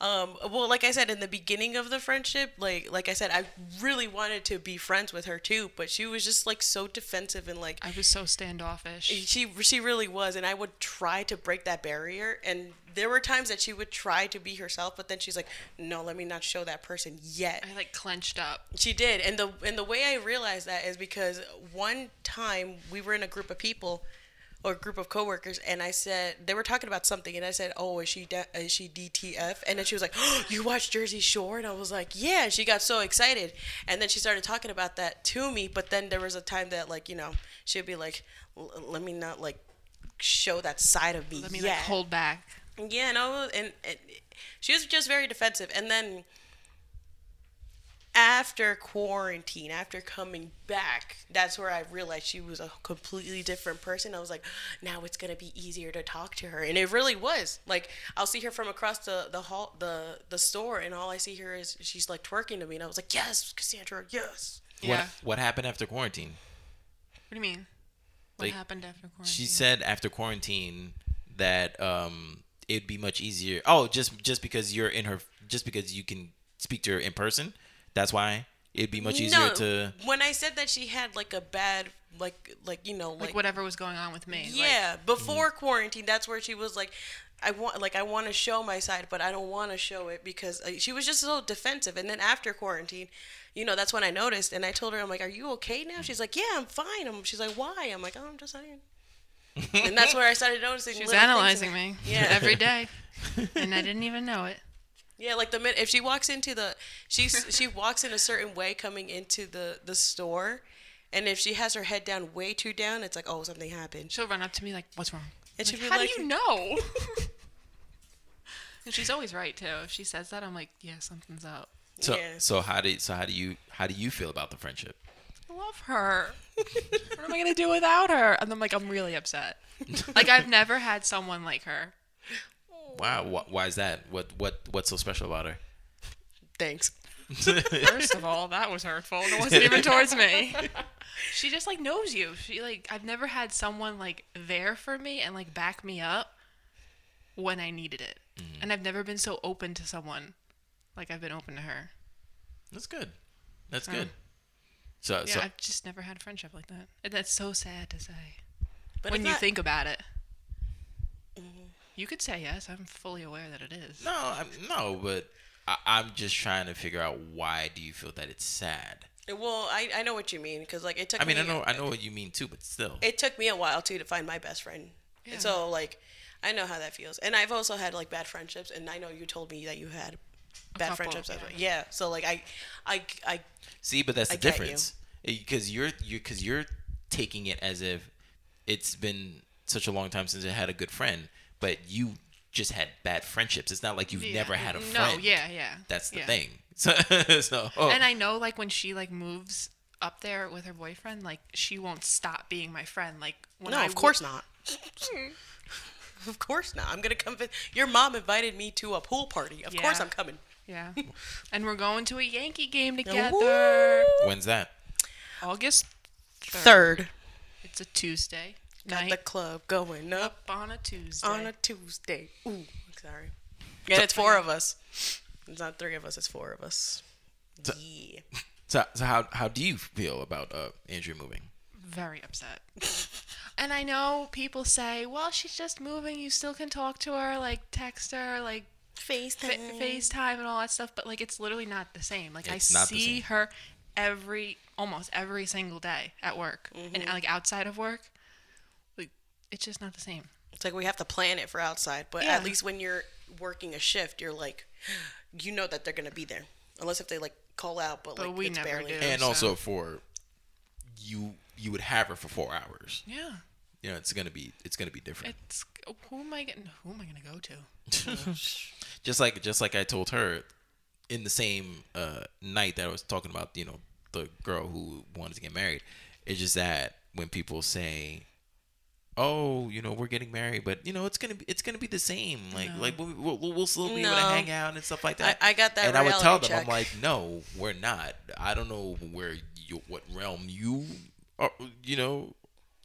Um, well, like I said, in the beginning of the friendship, like like I said, I really wanted to be friends with her too, but she was just like so defensive and like I was so standoffish. She she really was, and I would try to break that barrier, and there were times that she would try to be herself, but then she's like, "No, let me not show that person yet." I like clenched up. She did, and the and the way I realized that is because one time we were in a group of people. Or a group of coworkers, and I said they were talking about something, and I said, "Oh, is she de- is she D T F?" And then she was like, "Oh, you watch Jersey Shore?" And I was like, "Yeah." She got so excited, and then she started talking about that to me. But then there was a time that, like, you know, she'd be like, "Let me not like show that side of me. Let me yet. Like hold back." Yeah, no, and, and she was just very defensive. And then after quarantine, after coming back, that's where I realized she was a completely different person. I was like, now it's gonna be easier to talk to her, and it really was. Like, I'll see her from across the the hall, the the store, and all I see her is she's like twerking to me, and I was like, yes, Cassandra, yes. What yeah. What happened after quarantine? What do you mean? What like, happened after quarantine? She said after quarantine that um it'd be much easier. Oh, just just because you're in her, just because you can speak to her in person. That's why it'd be much easier no, to. When I said that she had like a bad, like, like you know, like, like whatever was going on with me. Yeah, like, before mm-hmm. quarantine, that's where she was like, I want, like, I want to show my side, but I don't want to show it because uh, she was just so defensive. And then after quarantine, you know, that's when I noticed, and I told her, I'm like, "Are you okay now?" She's like, "Yeah, I'm fine." I'm, she's like, "Why?" I'm like, "Oh, I'm just saying." And that's where I started noticing. She's analyzing me. Yeah, every day, and I didn't even know it. Yeah, like the minute if she walks into the she she walks in a certain way coming into the, the store, and if she has her head down way too down, it's like, oh, something happened. She'll run up to me like, "What's wrong?" And she'll like, be how like, "How do you know?" And she's always right too. If she says that, I'm like, yeah, something's up. So yeah. so how do so how do you how do you feel about the friendship? I love her. What am I gonna do without her? And I'm like, I'm really upset. Like, I've never had someone like her. Wow, wh- why is that? What what what's so special about her? Thanks. First of all, that was hurtful. It wasn't even towards me. She just like knows you. She like I've never had someone like there for me and like back me up when I needed it. Mm-hmm. And I've never been so open to someone like I've been open to her. That's good. That's um, good. So yeah, so I've just never had a friendship like that. And that's so sad to say. But when you not- think about it. Mm-hmm. You could say yes. I'm fully aware that it is. No, I'm, no, but I, I'm just trying to figure out why do you feel that it's sad? Well, I, I know what you mean because like it took. I mean, me I know a, I know what you mean too, but still, it took me a while too to find my best friend. Yeah. And so like, I know how that feels, and I've also had like bad friendships, and I know you told me that you had bad friendships. Yeah. Well. yeah. So like, I, I, I. See, but that's I the difference because you. you're you because you're taking it as if it's been such a long time since I had a good friend. But you just had bad friendships. It's not like you've yeah. never had a friend. No, yeah, yeah. That's the yeah. thing. So, so oh. And I know, like, when she, like, moves up there with her boyfriend, like, she won't stop being my friend. Like, when No, I of course w- not. Of course not. I'm going to come. With, your mom invited me to a pool party. Of yeah. course I'm coming. Yeah. And we're going to a Yankee game together. When's that? August third. third. It's a Tuesday. Got night. The club going up, up on a Tuesday. On a Tuesday. Ooh, sorry. Yeah, so, it's four of us. It's not three of us. It's four of us. So, yeah. So, so how how do you feel about uh, Andrea moving? Very upset. And I know people say, "Well, she's just moving. You still can talk to her, like text her, like FaceTime, fa- FaceTime, and all that stuff." But like, it's literally not the same. Like, it's I see her every almost every single day at work mm-hmm. and like outside of work. It's just not the same. It's like we have to plan it for outside, but yeah. at least when you're working a shift, you're like, you know that they're gonna be there, unless if they like call out. But, but like we it's never barely do. And so. Also for you, you would have her for four hours. Yeah. You know, it's gonna be it's gonna be different. It's who am I getting? Who am I gonna go to? just like just like I told her, in the same uh, night that I was talking about, you know, the girl who wanted to get married. It's just that when people say. Oh, you know, we're getting married, but you know, it's gonna be it's gonna be the same. Like no. like we'll, we'll we'll still be no. able to hang out and stuff like that. I, I got that. And I would tell them, check. I'm like, no, we're not. I don't know where you what realm you are, you know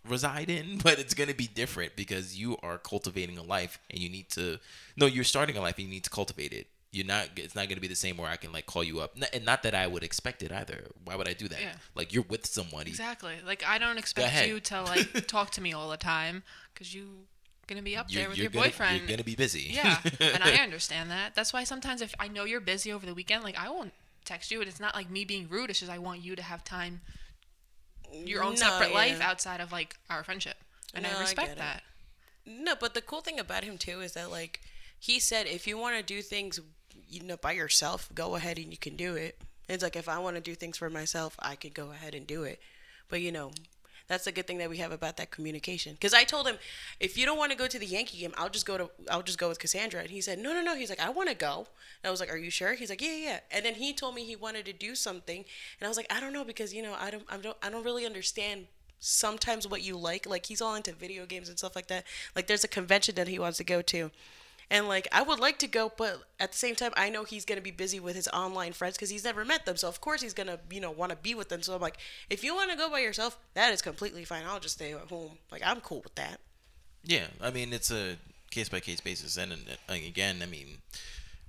reside in, but it's going to be different because you are cultivating a life and you need to, no, you're starting a life and you need to cultivate it. You're not, it's not going to be the same where I can like call you up. And not that I would expect it either. Why would I do that? Yeah. Like you're with somebody. Exactly. Like I don't expect you to like talk to me all the time because you're going to be up you're, there with your gonna, boyfriend. You're going to be busy. Yeah. And I understand that. That's why sometimes if I know you're busy over the weekend, like I won't text you, and it's not like me being rude. It's just I want you to have time, your own no, separate yeah. life outside of like our friendship, and no, I respect I that. No, but the cool thing about him too is that like he said, if you want to do things, you know, by yourself, go ahead and you can do it. It's like if I want to do things for myself, I could go ahead and do it. But you know, that's a good thing that we have about that communication. Because I told him, if you don't want to go to the Yankee game, I'll just go to I'll just go with Cassandra. And he said, no, no, no. He's like, I want to go. And I was like, are you sure? He's like, yeah, yeah. And then he told me he wanted to do something, and I was like, I don't know, because you know, I don't, I don't, I don't really understand sometimes what you like. Like he's all into video games and stuff like that. Like there's a convention that he wants to go to. And, like, I would like to go, but at the same time, I know he's going to be busy with his online friends because he's never met them. So, of course, he's going to, you know, want to be with them. So, I'm like, if you want to go by yourself, that is completely fine. I'll just stay at home. Like, I'm cool with that. Yeah. I mean, it's a case-by-case basis. And, and again, I mean,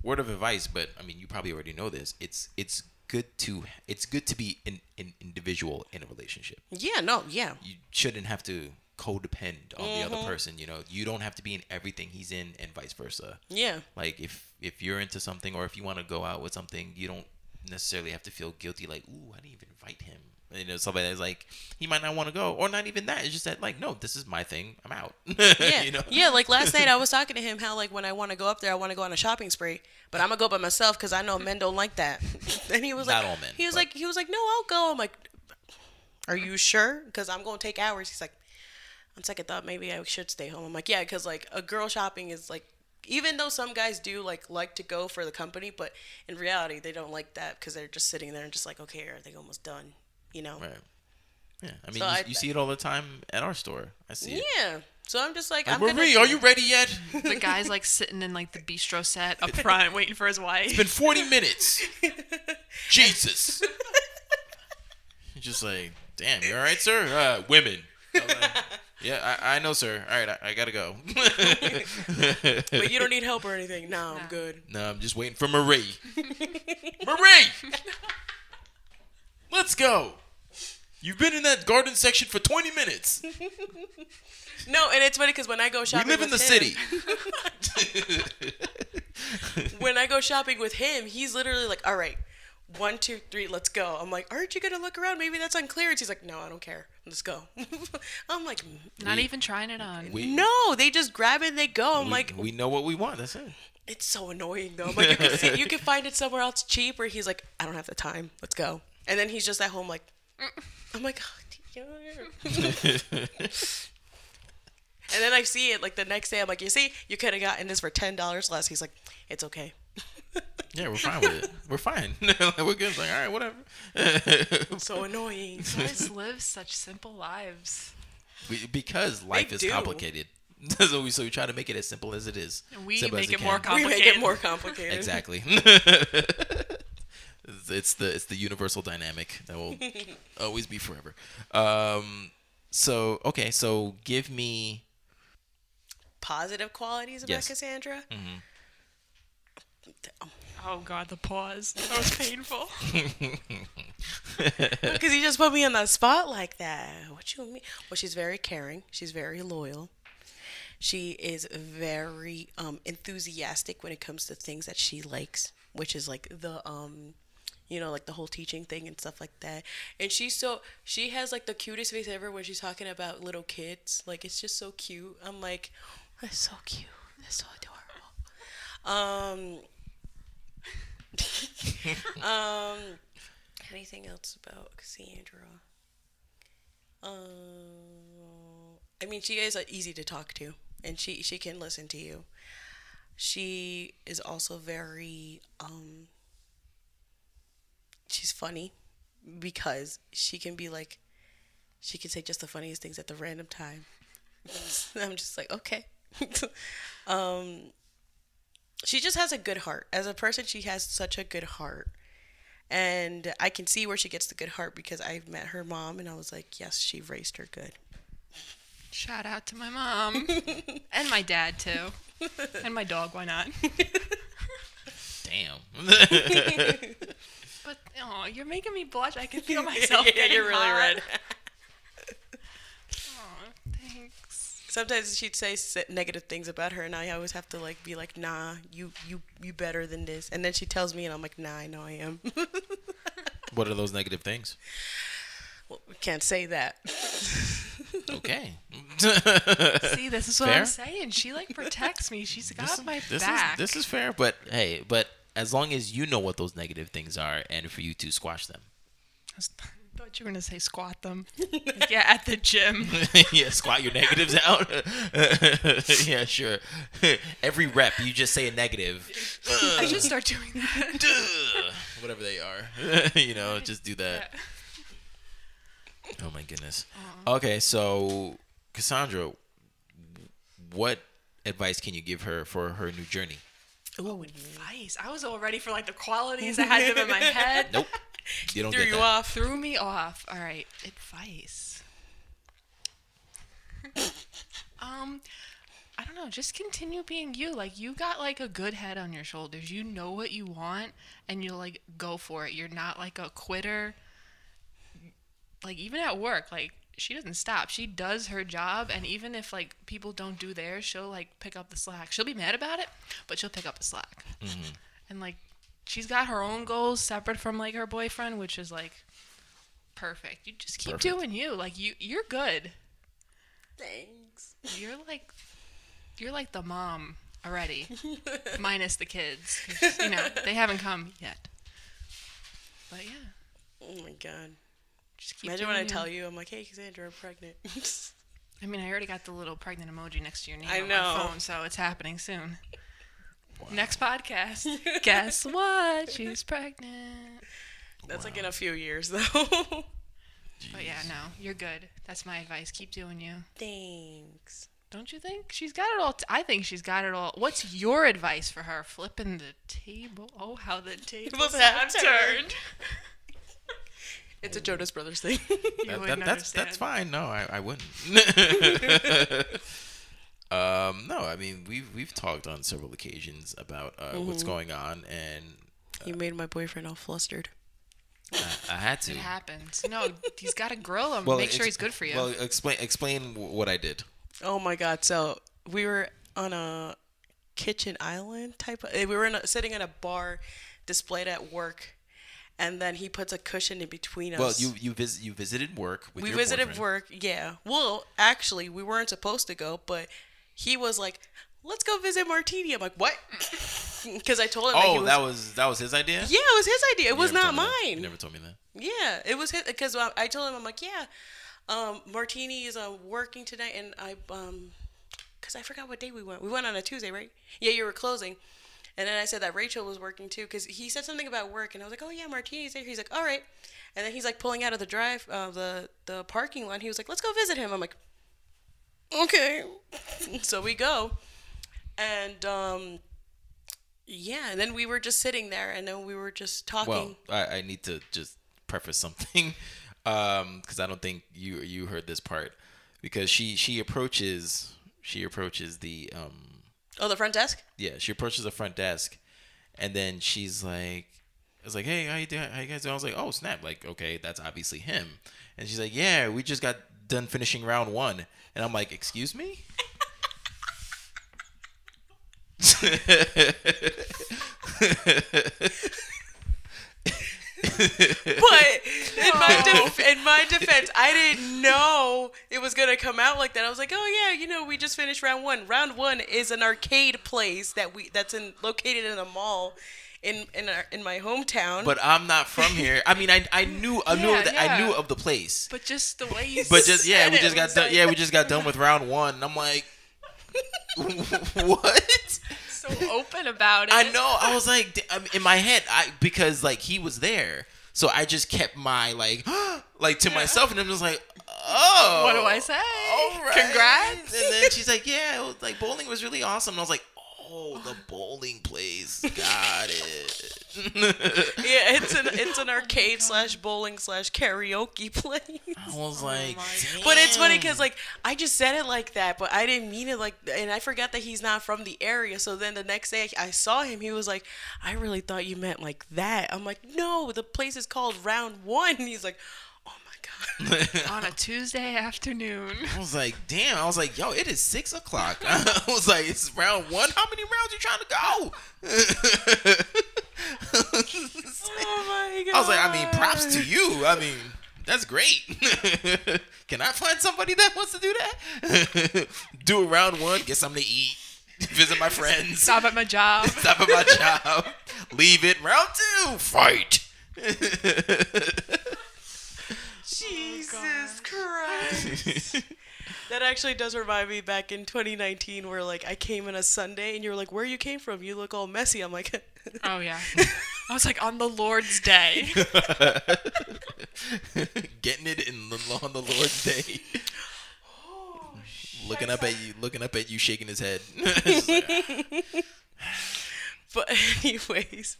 word of advice, but, I mean, you probably already know this. It's it's good to it's good to be an, an individual in a relationship. Yeah, no, yeah. You shouldn't have to codepend on mm-hmm. the other person. You know, you don't have to be in everything he's in and vice versa. Yeah. Like if if you're into something or if you want to go out with something, you don't necessarily have to feel guilty like, ooh, I didn't even invite him. You know, somebody that's like, he might not want to go, or not even that. It's just that like, no, this is my thing, I'm out. Yeah. You know? Yeah, like last night I was talking to him how like when I want to go up there, I want to go on a shopping spree, but I'm gonna go by myself because I know men don't like that. And he was not like, all men, he was but... like he was like no, I'll go. I'm like, are you sure? Because I'm gonna take hours. He's like, on second thought, maybe I should stay home. I'm like, yeah, because like a girl shopping is like, even though some guys do like like to go for the company, but in reality they don't like that because they're just sitting there and just like, okay, are they almost done? You know? Right. Yeah. I mean, so you, I, you see it all the time at our store. I see. Yeah. It. Yeah. So I'm just like, like I'm Marie, gonna... are you ready yet? The guy's like sitting in like the bistro set up front, waiting for his wife. It's been forty minutes. Jesus. Just like, damn, you all right, sir? Uh, women. I was like, yeah, I, I know, sir. All right, I, I gotta go. But you don't need help or anything. No, no, I'm good. No, I'm just waiting for Marie. Marie, let's go. You've been in that garden section for twenty minutes. No, and it's funny because when I go shopping, we live with in the him, city. When I go shopping with him, he's literally like, "All right, one, two, three, let's go." I'm like, "Aren't you gonna look around? Maybe that's on clearance." He's like, "No, I don't care. Let's go." I'm like, not we, even trying it on. We, no, they just grab it and they go. I'm we, like, we know what we want. That's it. It's so annoying though. Like you can see, you can find it somewhere else cheaper. He's like, I don't have the time. Let's go. And then he's just at home like, I'm like, oh, and then I see it like the next day. I'm like, you see, you could have gotten this for ten dollars less. He's like, it's okay. Yeah, we're fine with it. We're fine. We're good. It's like, all right, whatever. So annoying. Guys live such simple lives. We, because life they is do. complicated. So we, so we try to make it as simple as it is. We simple make it, it more complicated. We make it more complicated. Exactly. It's the it's the universal dynamic that will always be forever. Um. So okay. So give me positive qualities about yes. Cassandra. Mm-hmm. Oh god, the pause. That was painful. Because he just put me on the spot like that. What you mean? Well, she's very caring. She's very loyal. She is very um, enthusiastic when it comes to things that she likes, which is like the um, you know, like the whole teaching thing and stuff like that. And she's so she has like the cutest face ever when she's talking about little kids. Like it's just so cute. I'm like, that's so cute. That's so adorable. Um. um anything else about Cassandra? Um I mean, she is easy to talk to, and she she can listen to you. She is also very um she's funny because she can be like she can say just the funniest things at the random time. I'm just like, okay. um She just has a good heart. As a person, she has such a good heart. And I can see where she gets the good heart because I've met her mom, and I was like, yes, she raised her good. Shout out to my mom and my dad too, and my dog. Why not? Damn. But oh, you're making me blush. I can feel myself yeah, getting yeah, you're hot. Really red. Oh, thanks. Sometimes she'd say negative things about her, and I always have to like be like, "Nah, you you you better than this." And then she tells me, and I'm like, "Nah, I know I am." What are those negative things? Well, we can't say that. Okay. See, this is what fair? I'm saying. She like protects me. She's got this, my this back. Is, this is fair, but hey, but as long as you know what those negative things are, and for you to squash them. I, was, I thought you were gonna say squat them. Like, yeah, at the gym. Yeah, squat your negatives out. Yeah, sure. Every rep, you just say a negative. I should start doing that. Whatever they are, you know, just do that. Yeah. Oh my goodness. Aww. Okay, so Cassandra, what advice can you give her for her new journey? Oh, advice. I was all ready for like the qualities. I had them in my head. Nope. You don't Threw get that. You off. Threw me off. All right. Advice. um, I don't know. Just continue being you. Like, you got like a good head on your shoulders. You know what you want, and you like go for it. You're not like a quitter. Like, even at work, like, she doesn't stop. She does her job, and even if, like, people don't do theirs, she'll, like, pick up the slack. She'll be mad about it, but she'll pick up the slack. Mm-hmm. And, like, she's got her own goals separate from, like, her boyfriend, which is, like, perfect. You just keep perfect. doing you. Like, you, you're good. Thanks. You're, like, you're, like, the mom already, minus the kids. You know, they haven't come yet. But, yeah. Oh, my God. Just keep Imagine when I you. tell you, I'm like, hey, Cassandra, I'm pregnant. I mean, I already got the little pregnant emoji next to your name I on know. my phone, so it's happening soon. Wow. Next podcast. Guess what? She's pregnant. That's wow. like in a few years, though. But yeah, no, you're good. That's my advice. Keep doing you. Thanks. Don't you think? She's got it all. T- I think she's got it all. What's your advice for her? Flipping the table. Oh, how the tables have turned. It's a Jonas Brothers thing. that, that, that's that's fine. No, I, I wouldn't. um, no, I mean we've we've talked on several occasions about uh, mm-hmm. what's going on, and uh, you made my boyfriend all flustered. I, I had to. It happens. No, he's got to grill him. Well, Make ex- sure he's good for you. Well, explain explain what I did. Oh my God! So we were on a kitchen island type of. We were in a, sitting at a bar, displayed at work. And then he puts a cushion in between us. Well, you you, vis- you visited work with we your We visited boyfriend. work, yeah. Well, actually, we weren't supposed to go, but he was like, let's go visit Martini. I'm like, what? Because I told him oh, that he was... Oh, that was, that was his idea? Yeah, it was his idea. It you was not mine. That. You never told me that? Yeah, it was his... Because I told him, I'm like, yeah, um, Martini is uh, working tonight, and I... um, Because I forgot what day we went. We went on a Tuesday, right? Yeah, you were closing. And then I said that Rachel was working too, because he said something about work, and I was like, "Oh yeah, Martini's there." He's like, "All right," and then he's like pulling out of the drive, uh, the the parking lot. He was like, "Let's go visit him." I'm like, "Okay." So we go, and um, yeah. And then we were just sitting there, and then we were just talking. Well, I, I need to just preface something, because um, I don't think you you heard this part, because she she approaches she approaches the. Um, Oh, the front desk? Yeah, she approaches the front desk, and then she's like, "I was like, hey, how you doing? How you guys doing?" I was like, "Oh, snap! Like, okay, that's obviously him." And she's like, "Yeah, we just got done finishing round one," and I'm like, "Excuse me?" But in my def- in my defense, I didn't know it was gonna come out like that. I was like, "Oh yeah, you know, we just finished round one." Round one is an arcade place that we that's in located in a mall, in in our, in my hometown. But I'm not from here. I mean, I I knew I yeah, knew that yeah. I knew of the place. But just the way you. But just yeah, we just got done. Like... Yeah, we just got done with round one. And I'm like, what? So open about it. I know. I was like, in my head, I because like he was there. So I just kept my, like, like to yeah. myself, and I'm just like, oh. What do I say? All right. Congrats. And then she's like, yeah, it was, like, bowling was really awesome. And I was like, oh, the bowling place. Got it. Yeah, it's an It's an arcade oh slash bowling slash karaoke place. I was like, oh but it's funny because like I just said it like that, but I didn't mean it like, and I forgot that he's not from the area. So then the next day I saw him, he was like, I really thought you meant like that. I'm like, no, the place is called Round One. And he's like, oh my God. On a Tuesday afternoon. I was like, damn. I was like, yo, it is six o'clock. I was like, it's Round One. How many rounds you trying to go? Oh my God. I was like, I mean, props to you. I mean, that's great. Can I find somebody that wants to do that? Do a Round One, get something to eat, visit my friends, stop at my job, stop at my job, leave it. Round two, fight. Jesus Christ. That actually does remind me back in twenty nineteen where, like, I came in a Sunday, and you were like, where you came from? You look all messy. I'm like... Oh, yeah. I was like, on the Lord's Day. Getting it in the, on the Lord's Day. Oh, looking up at you, looking up at you, shaking his head. But anyways,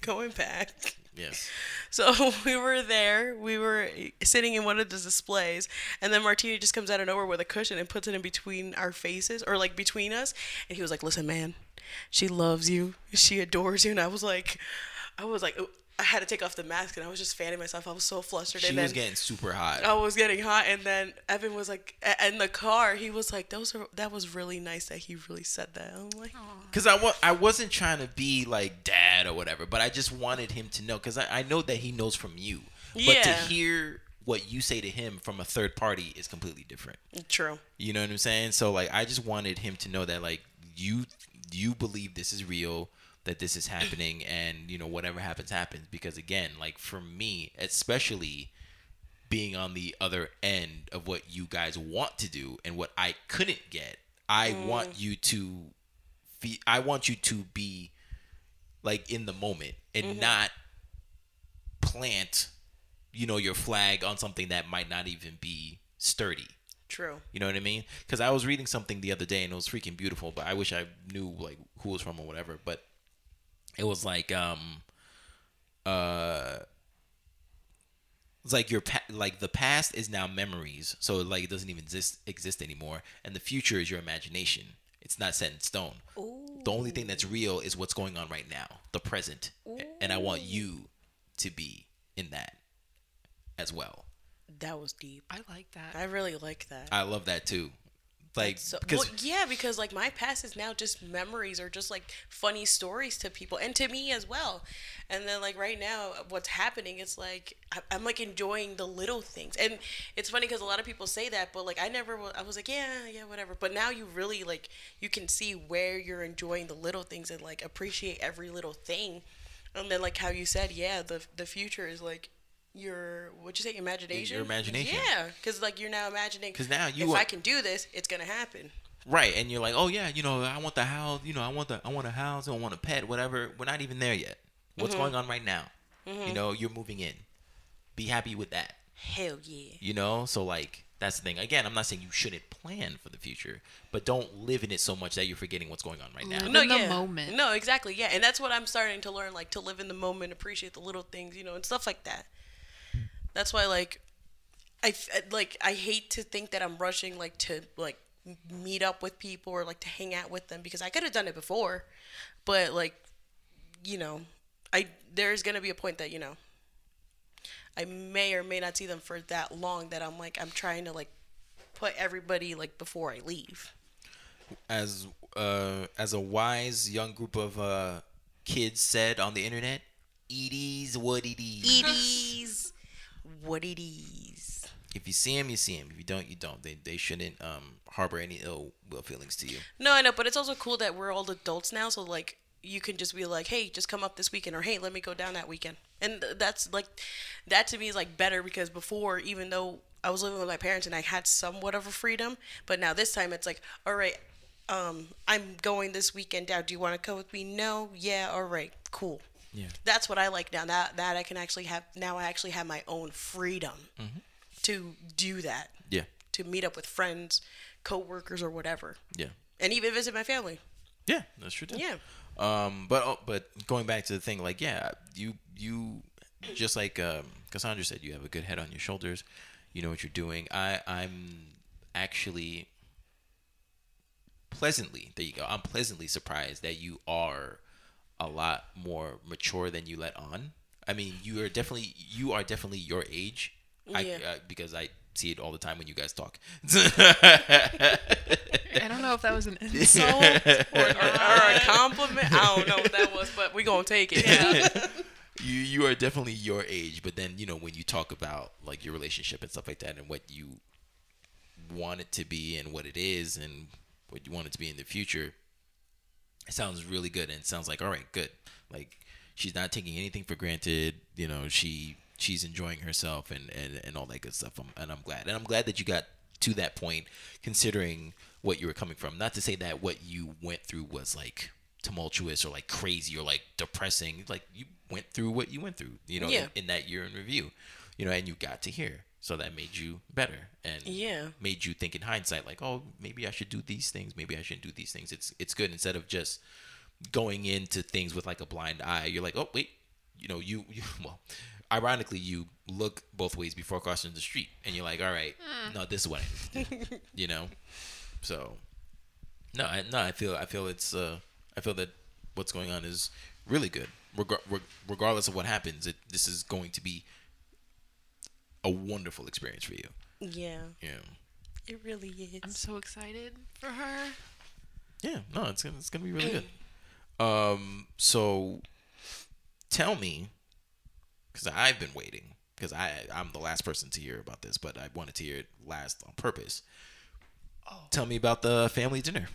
going back. Yes. So we were there. We were sitting in one of the displays, and then Martini just comes out of nowhere with a cushion and puts it in between our faces, or like between us. And he was like, "Listen, man, she loves you. She adores you." And I was like, I was like, I had to take off the mask, and I was just fanning myself. I was so flustered. She and then was getting super hot. I was getting hot, and then Evan was like, in the car, he was like, "Those are that was really nice that he really said that." I'm like, because I wa- I wasn't trying to be like dad or whatever, but I just wanted him to know because I, I know that he knows from you, but yeah. to hear what you say to him from a third party is completely different. True. You know what I'm saying? So like, I just wanted him to know that like you you believe this is real. That this is happening, and you know whatever happens happens, because again, like for me, especially being on the other end of what you guys want to do and what I couldn't get, I mm. want you to be, I want you to be like in the moment and mm-hmm. not plant, you know, your flag on something that might not even be sturdy. True. You know what I mean? Because I was reading something the other day and it was freaking beautiful, but I wish I knew like who was from or whatever, but. It was like um, uh, it's like your pa- like the past is now memories, so like it doesn't even exist exist anymore, and the future is your imagination. It's not set in stone. Ooh. The only thing that's real is what's going on right now, the present, Ooh. And I want you to be in that as well. That was deep. I like that. I really like that. I love that too. Like, so, because, well, yeah, because like my past is now just memories or just like funny stories to people and to me as well. And then like right now, what's happening? It's like I'm like enjoying the little things, and it's funny because a lot of people say that, but like I never, I was like, yeah, yeah, whatever. But now you really like you can see where you're enjoying the little things and like appreciate every little thing. And then like how you said, yeah, the the future is like. Your what'd you say imagination your imagination yeah because like you're now imagining because now you if are, I can do this it's gonna happen right and you're like oh yeah you know I want the house you know I want the I want a house I want a pet whatever we're not even there yet what's mm-hmm. going on right now mm-hmm. you know you're moving in be happy with that hell yeah you know so like that's the thing again I'm not saying you shouldn't plan for the future but don't live in it so much that you're forgetting what's going on right now live no in yeah. the moment no exactly yeah and that's what I'm starting to learn like to live in the moment appreciate the little things you know and stuff like that. That's why, like, I like I hate to think that I'm rushing, like, to like meet up with people or like to hang out with them because I could have done it before, but like, you know, I there's gonna be a point that you know I may or may not see them for that long that I'm like I'm trying to like put everybody like before I leave. As uh as a wise young group of uh kids said on the internet, it is what it is. It is. What it is. If you see him, you see him. If you don't, you don't. They they shouldn't um harbor any ill will feelings to you. No, I know, but it's also cool that we're all adults now, so like you can just be like, hey, just come up this weekend, or hey, let me go down that weekend. And th- that's like, that to me is like better because before, even though I was living with my parents and I had somewhat of a freedom, but now this time it's like, all right, um, I'm going this weekend out. Do you want to come with me? No, yeah, all right, cool. Yeah. That's what I like now. That that I can actually have now I actually have my own freedom mm-hmm. to do that. Yeah. To meet up with friends, coworkers or whatever. Yeah. And even visit my family. Yeah, that's true too. Yeah. Um but oh, but going back to the thing like yeah, you you just like um, Cassandra said, you have a good head on your shoulders. You know what you're doing. I, I'm actually pleasantly, there you go. I'm pleasantly surprised that you are a lot more mature than you let on. I mean, you are definitely, you are definitely your age. Yeah. I, uh, because I see it all the time when you guys talk. I don't know if that was an insult or, or, or a compliment. I don't know what that was, but we're going to take it. Yeah. You you are definitely your age, but then, you know, when you talk about, like, your relationship and stuff like that and what you want it to be and what it is and what you want it to be in the future, it sounds really good and it sounds like, all right, good. Like, she's not taking anything for granted. You know, she she's enjoying herself and, and, and all that good stuff, I'm, and I'm glad. And I'm glad that you got to that point considering what you were coming from. Not to say that what you went through was, like, tumultuous or, like, crazy or, like, depressing. Like, you went through what you went through, you know, yeah. in, in that year in review, you know, and you got to here. So that made you better and yeah. made you think in hindsight, like, oh, maybe I should do these things. Maybe I shouldn't do these things. It's it's good. Instead of just going into things with, like, a blind eye, you're like, oh, wait, you know, you, you well, ironically, you look both ways before crossing the street and you're like, all right, mm. no, this is what I need to do, you know? So, no, I, no, I feel, I feel it's, uh, I feel that what's going on is really good. Reg- reg- regardless of what happens, it, this is going to be a wonderful experience for you. Yeah. Yeah. It really is. I'm so excited for her. Yeah. No, it's gonna, it's gonna be really good. Um. So, tell me, because I've been waiting, because I I'm the last person to hear about this, but I wanted to hear it last on purpose. Oh. Tell me about the family dinner.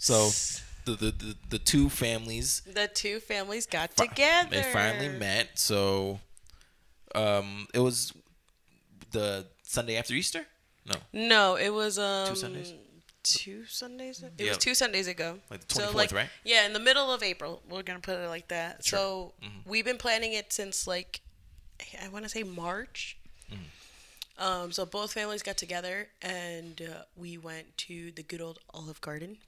So the, the the the two families the two families got fi- together. They finally met. So um it was the Sunday after Easter? No. No, it was um two Sundays. Two Sundays? It yeah. was two Sundays ago. Like the twenty-fourth, so like, right? Yeah, in the middle of April. We're going to put it like that. Sure. So mm-hmm. we've been planning it since like I want to say March. Mm-hmm. Um, so both families got together and uh, we went to the good old Olive Garden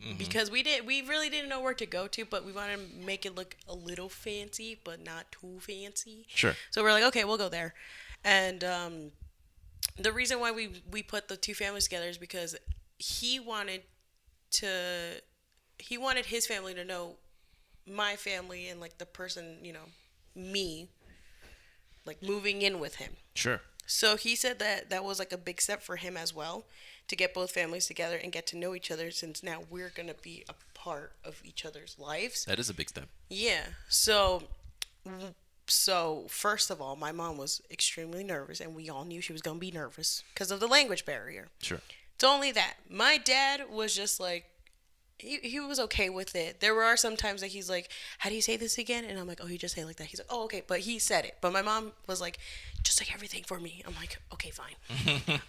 mm-hmm. because we did we really didn't know where to go to, but we wanted to make it look a little fancy, but not too fancy. Sure. So we're like, okay, we'll go there. And um, the reason why we, we put the two families together is because he wanted to he wanted his family to know my family and like the person, you know, me, like moving in with him. Sure. So he said that that was like a big step for him as well to get both families together and get to know each other since now we're going to be a part of each other's lives. That is a big step. Yeah. So, so first of all, my mom was extremely nervous and we all knew she was going to be nervous because of the language barrier. Sure. It's only that. My dad was just like, He he was okay with it. There are some times that he's like, how do you say this again? And I'm like, oh, you just say it like that. He's like, oh, okay. But he said it. But my mom was like, just like everything for me. I'm like, okay, fine.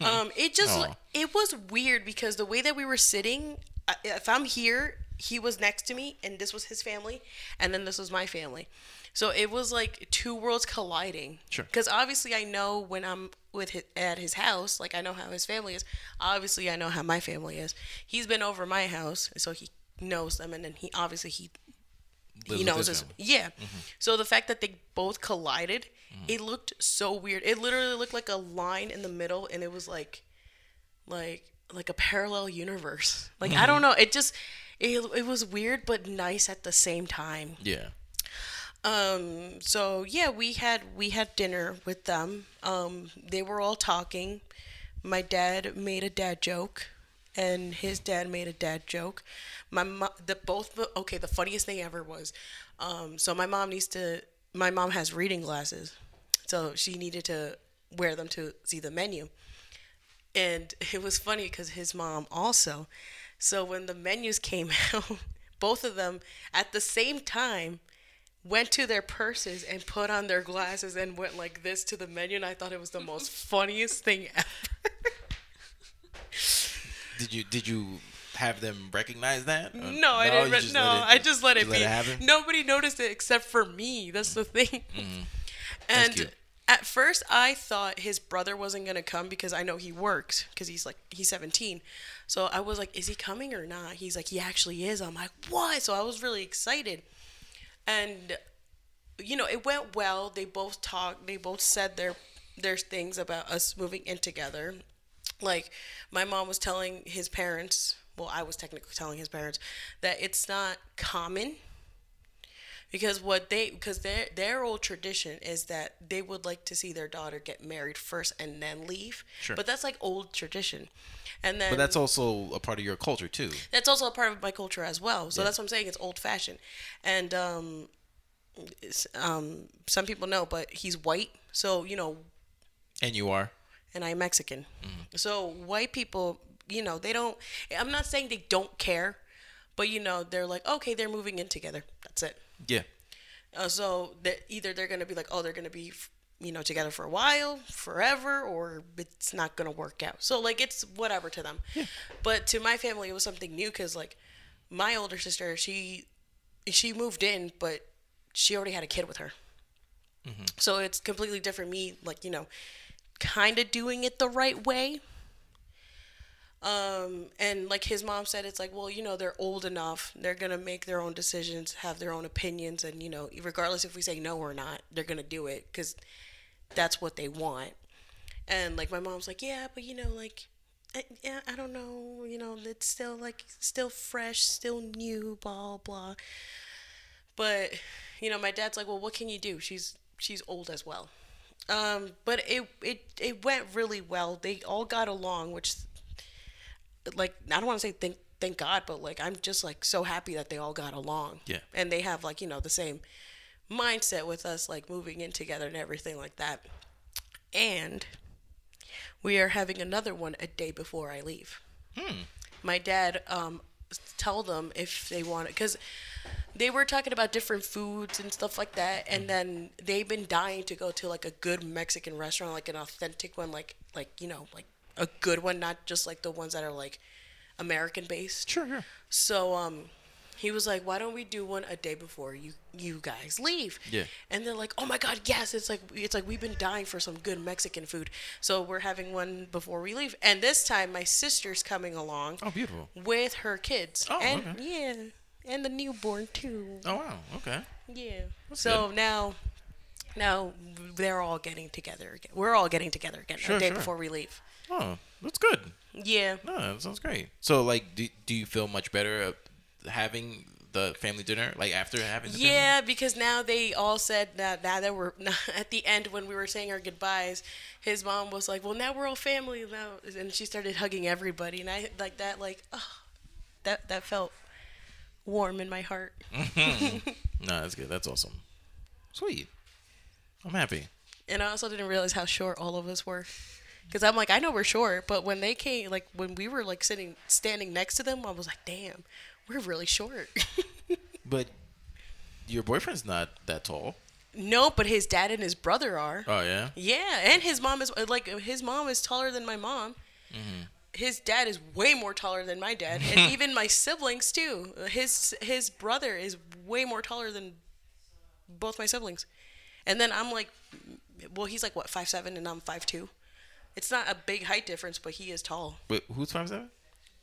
um, It just, Aww. It was weird because the way that we were sitting, if I'm here, he was next to me and this was his family. And then this was my family. So it was like two worlds colliding. Sure. Because obviously I know when I'm with his, at his house, like I know how his family is. Obviously I know how my family is. He's been over my house, so he knows them, and then he obviously he Lives he knows his. Family. Yeah. Mm-hmm. So the fact that they both collided, mm-hmm. it looked so weird. It literally looked like a line in the middle, and it was like, like like a parallel universe. Like mm-hmm. I don't know. It just it it was weird but nice at the same time. Yeah. Um, so yeah, we had, we had dinner with them. Um, they were all talking. My dad made a dad joke and his dad made a dad joke. My mom, the both, okay. The funniest thing ever was, um, so my mom needs to, my mom has reading glasses. So she needed to wear them to see the menu. And it was funny because his mom also, so when the menus came out, both of them at the same time went to their purses and put on their glasses and went like this to the menu, and I thought it was the most funniest thing ever. Did you did you have them recognize that? No, no, I didn't. Re- no, it, I just let it be. Let it Nobody noticed it except for me. That's the thing. Mm-hmm. That's and cute. At first, I thought his brother wasn't gonna come because I know he works because he's like he's seventeen. So I was like, is he coming or not? He's like, he actually is. I'm like, what? So I was really excited. And, you know, it went well. They both talked. They both said their their things about us moving in together. Like, my mom was telling his parents, well, I was technically telling his parents, that it's not common. Because what they, because their their old tradition is that they would like to see their daughter get married first and then leave. Sure. But that's like old tradition, and then. But that's also a part of your culture too. That's also a part of my culture as well. So yeah. That's what I'm saying. It's old fashioned, and um, um, some people know, but he's white, so you know. And you are. And I'm Mexican, mm-hmm. So white people, you know, they don't. I'm not saying they don't care, but you know, they're like, okay, they're moving in together. That's it. Yeah. Uh, so that either they're going to be like, oh, they're going to be, you know, together for a while, forever, or it's not going to work out. So like, it's whatever to them. Yeah. But to my family, it was something new because like my older sister, she she moved in, but she already had a kid with her. Mm-hmm. So it's completely different. Me, like, you know, kind of doing it the right way. Um, and like his mom said, it's like, well, you know, they're old enough. They're going to make their own decisions, have their own opinions. And, you know, regardless if we say no or not, they're going to do it because that's what they want. And like, my mom's like, yeah, but you know, like, I, yeah, I don't know, you know, it's still like, still fresh, still new, blah, blah. But, you know, my dad's like, well, what can you do? She's, she's old as well. Um, but it, it, it went really well. They all got along, which like, I don't want to say thank thank God, but like, I'm just like so happy that they all got along. Yeah. And they have like, you know, the same mindset with us, like moving in together and everything like that. And we are having another one a day before I leave. Hmm. My dad, um, tell them if they want it, because they were talking about different foods and stuff like that. And then they've been dying to go to like a good Mexican restaurant, like an authentic one, like, like, you know, like, a good one, not just like the ones that are like American based. Sure, sure. So um, he was like, why don't we do one a day before you, you guys leave? Yeah. And they're like, oh my God, yes. It's like, it's like we've been dying for some good Mexican food. So we're having one before we leave. And this time my sister's coming along. Oh, beautiful. With her kids. Oh, and, okay. Yeah. And the newborn too. Oh, wow. Okay. Yeah. That's so good. now... No, they're all getting together again. We're all getting together again sure, the day sure. before we leave. Oh, that's good. Yeah. No, that sounds great. So, like, do, do you feel much better having the family dinner, like, after having the Yeah, family? Because now they all said that, now that we're, at the end when we were saying our goodbyes, his mom was like, well, now we're all family now. And she started hugging everybody. And I, like, that, like, oh, that, that felt warm in my heart. No, that's good. That's awesome. Sweet. I'm happy. And I also didn't realize how short all of us were. Because I'm like, I know we're short, but when they came, like, when we were, like, sitting, standing next to them, I was like, damn, we're really short. But your boyfriend's not that tall. No, but his dad and his brother are. Oh, yeah? Yeah, and his mom is, like, his mom is taller than my mom. Mm-hmm. His dad is way more taller than my dad. And even my siblings, too. His His brother is way more taller than both my siblings. And then I'm like, well, he's like, what, five seven, and I'm five two. It's not a big height difference, but he is tall. Wait, who's five seven?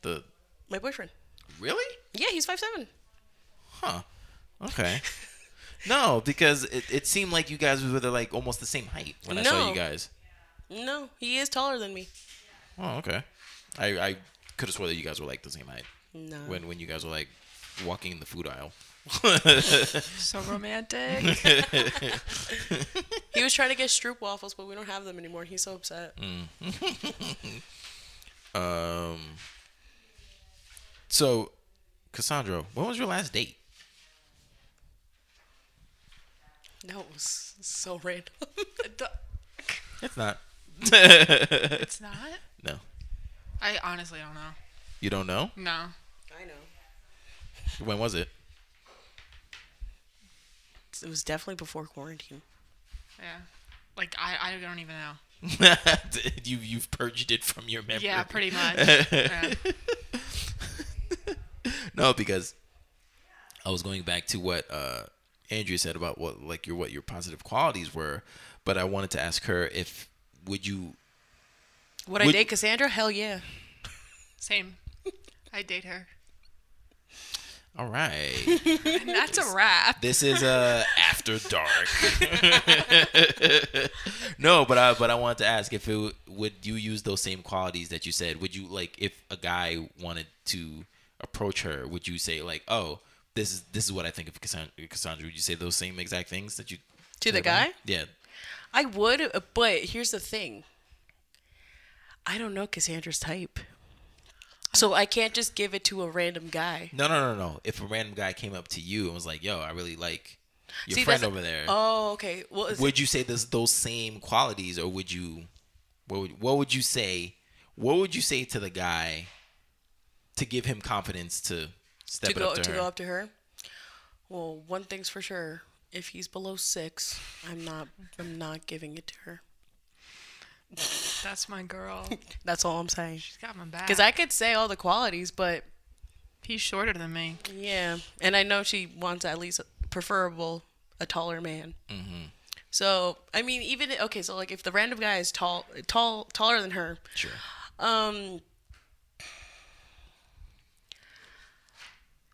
The My boyfriend. Really? Yeah, he's five seven. Huh. Okay. No, because it, it seemed like you guys were like almost the same height when no. I saw you guys. No, he is taller than me. Oh, okay. I, I could have swore that you guys were like the same height. No. When, when you guys were like walking in the food aisle. So romantic. He was trying to get Stroopwafels, but we don't have them anymore. He's so upset. Mm. um. So, Cassandra, when was your last date? No, it was so random. It's not. It's not? No. I honestly don't know. You don't know? No. I know. When was it? It was definitely before quarantine. Yeah. Like, I, I don't even know. you, you've purged it from your memory. Yeah, pretty much. Yeah. No, because I was going back to what uh, Andrea said about what like your what your positive qualities were, but I wanted to ask her if, would you... Would, would I date Cassandra? Hell yeah. Same. I date her. All right. And that's a wrap. This is uh, After Dark. No, but I but I wanted to ask if it would you use those same qualities that you said? Would you, like, if a guy wanted to approach her, would you say, like, oh, this is this is what I think of Cassandra? Cassandra, would you say those same exact things that you to the guy? About? Yeah, I would. But here's the thing. I don't know Cassandra's type. So I can't just give it to a random guy. No, no, no, no. If a random guy came up to you and was like, yo, I really like your See, friend over there. Oh, okay. Well, would you say this, those same qualities, or would you, what would, what would you say, what would you say to the guy to give him confidence to step to it go, up to, to her? go up to her? Well, one thing's for sure. If he's below six, I'm not, I'm not giving it to her. That's my girl. That's all I'm saying. She's got my back. Because I could say all the qualities, but he's shorter than me. Yeah, and I know she wants at least, preferable, a taller man. Mm-hmm. So I mean, even okay, so like if the random guy is tall, tall, taller than her. Sure. Um,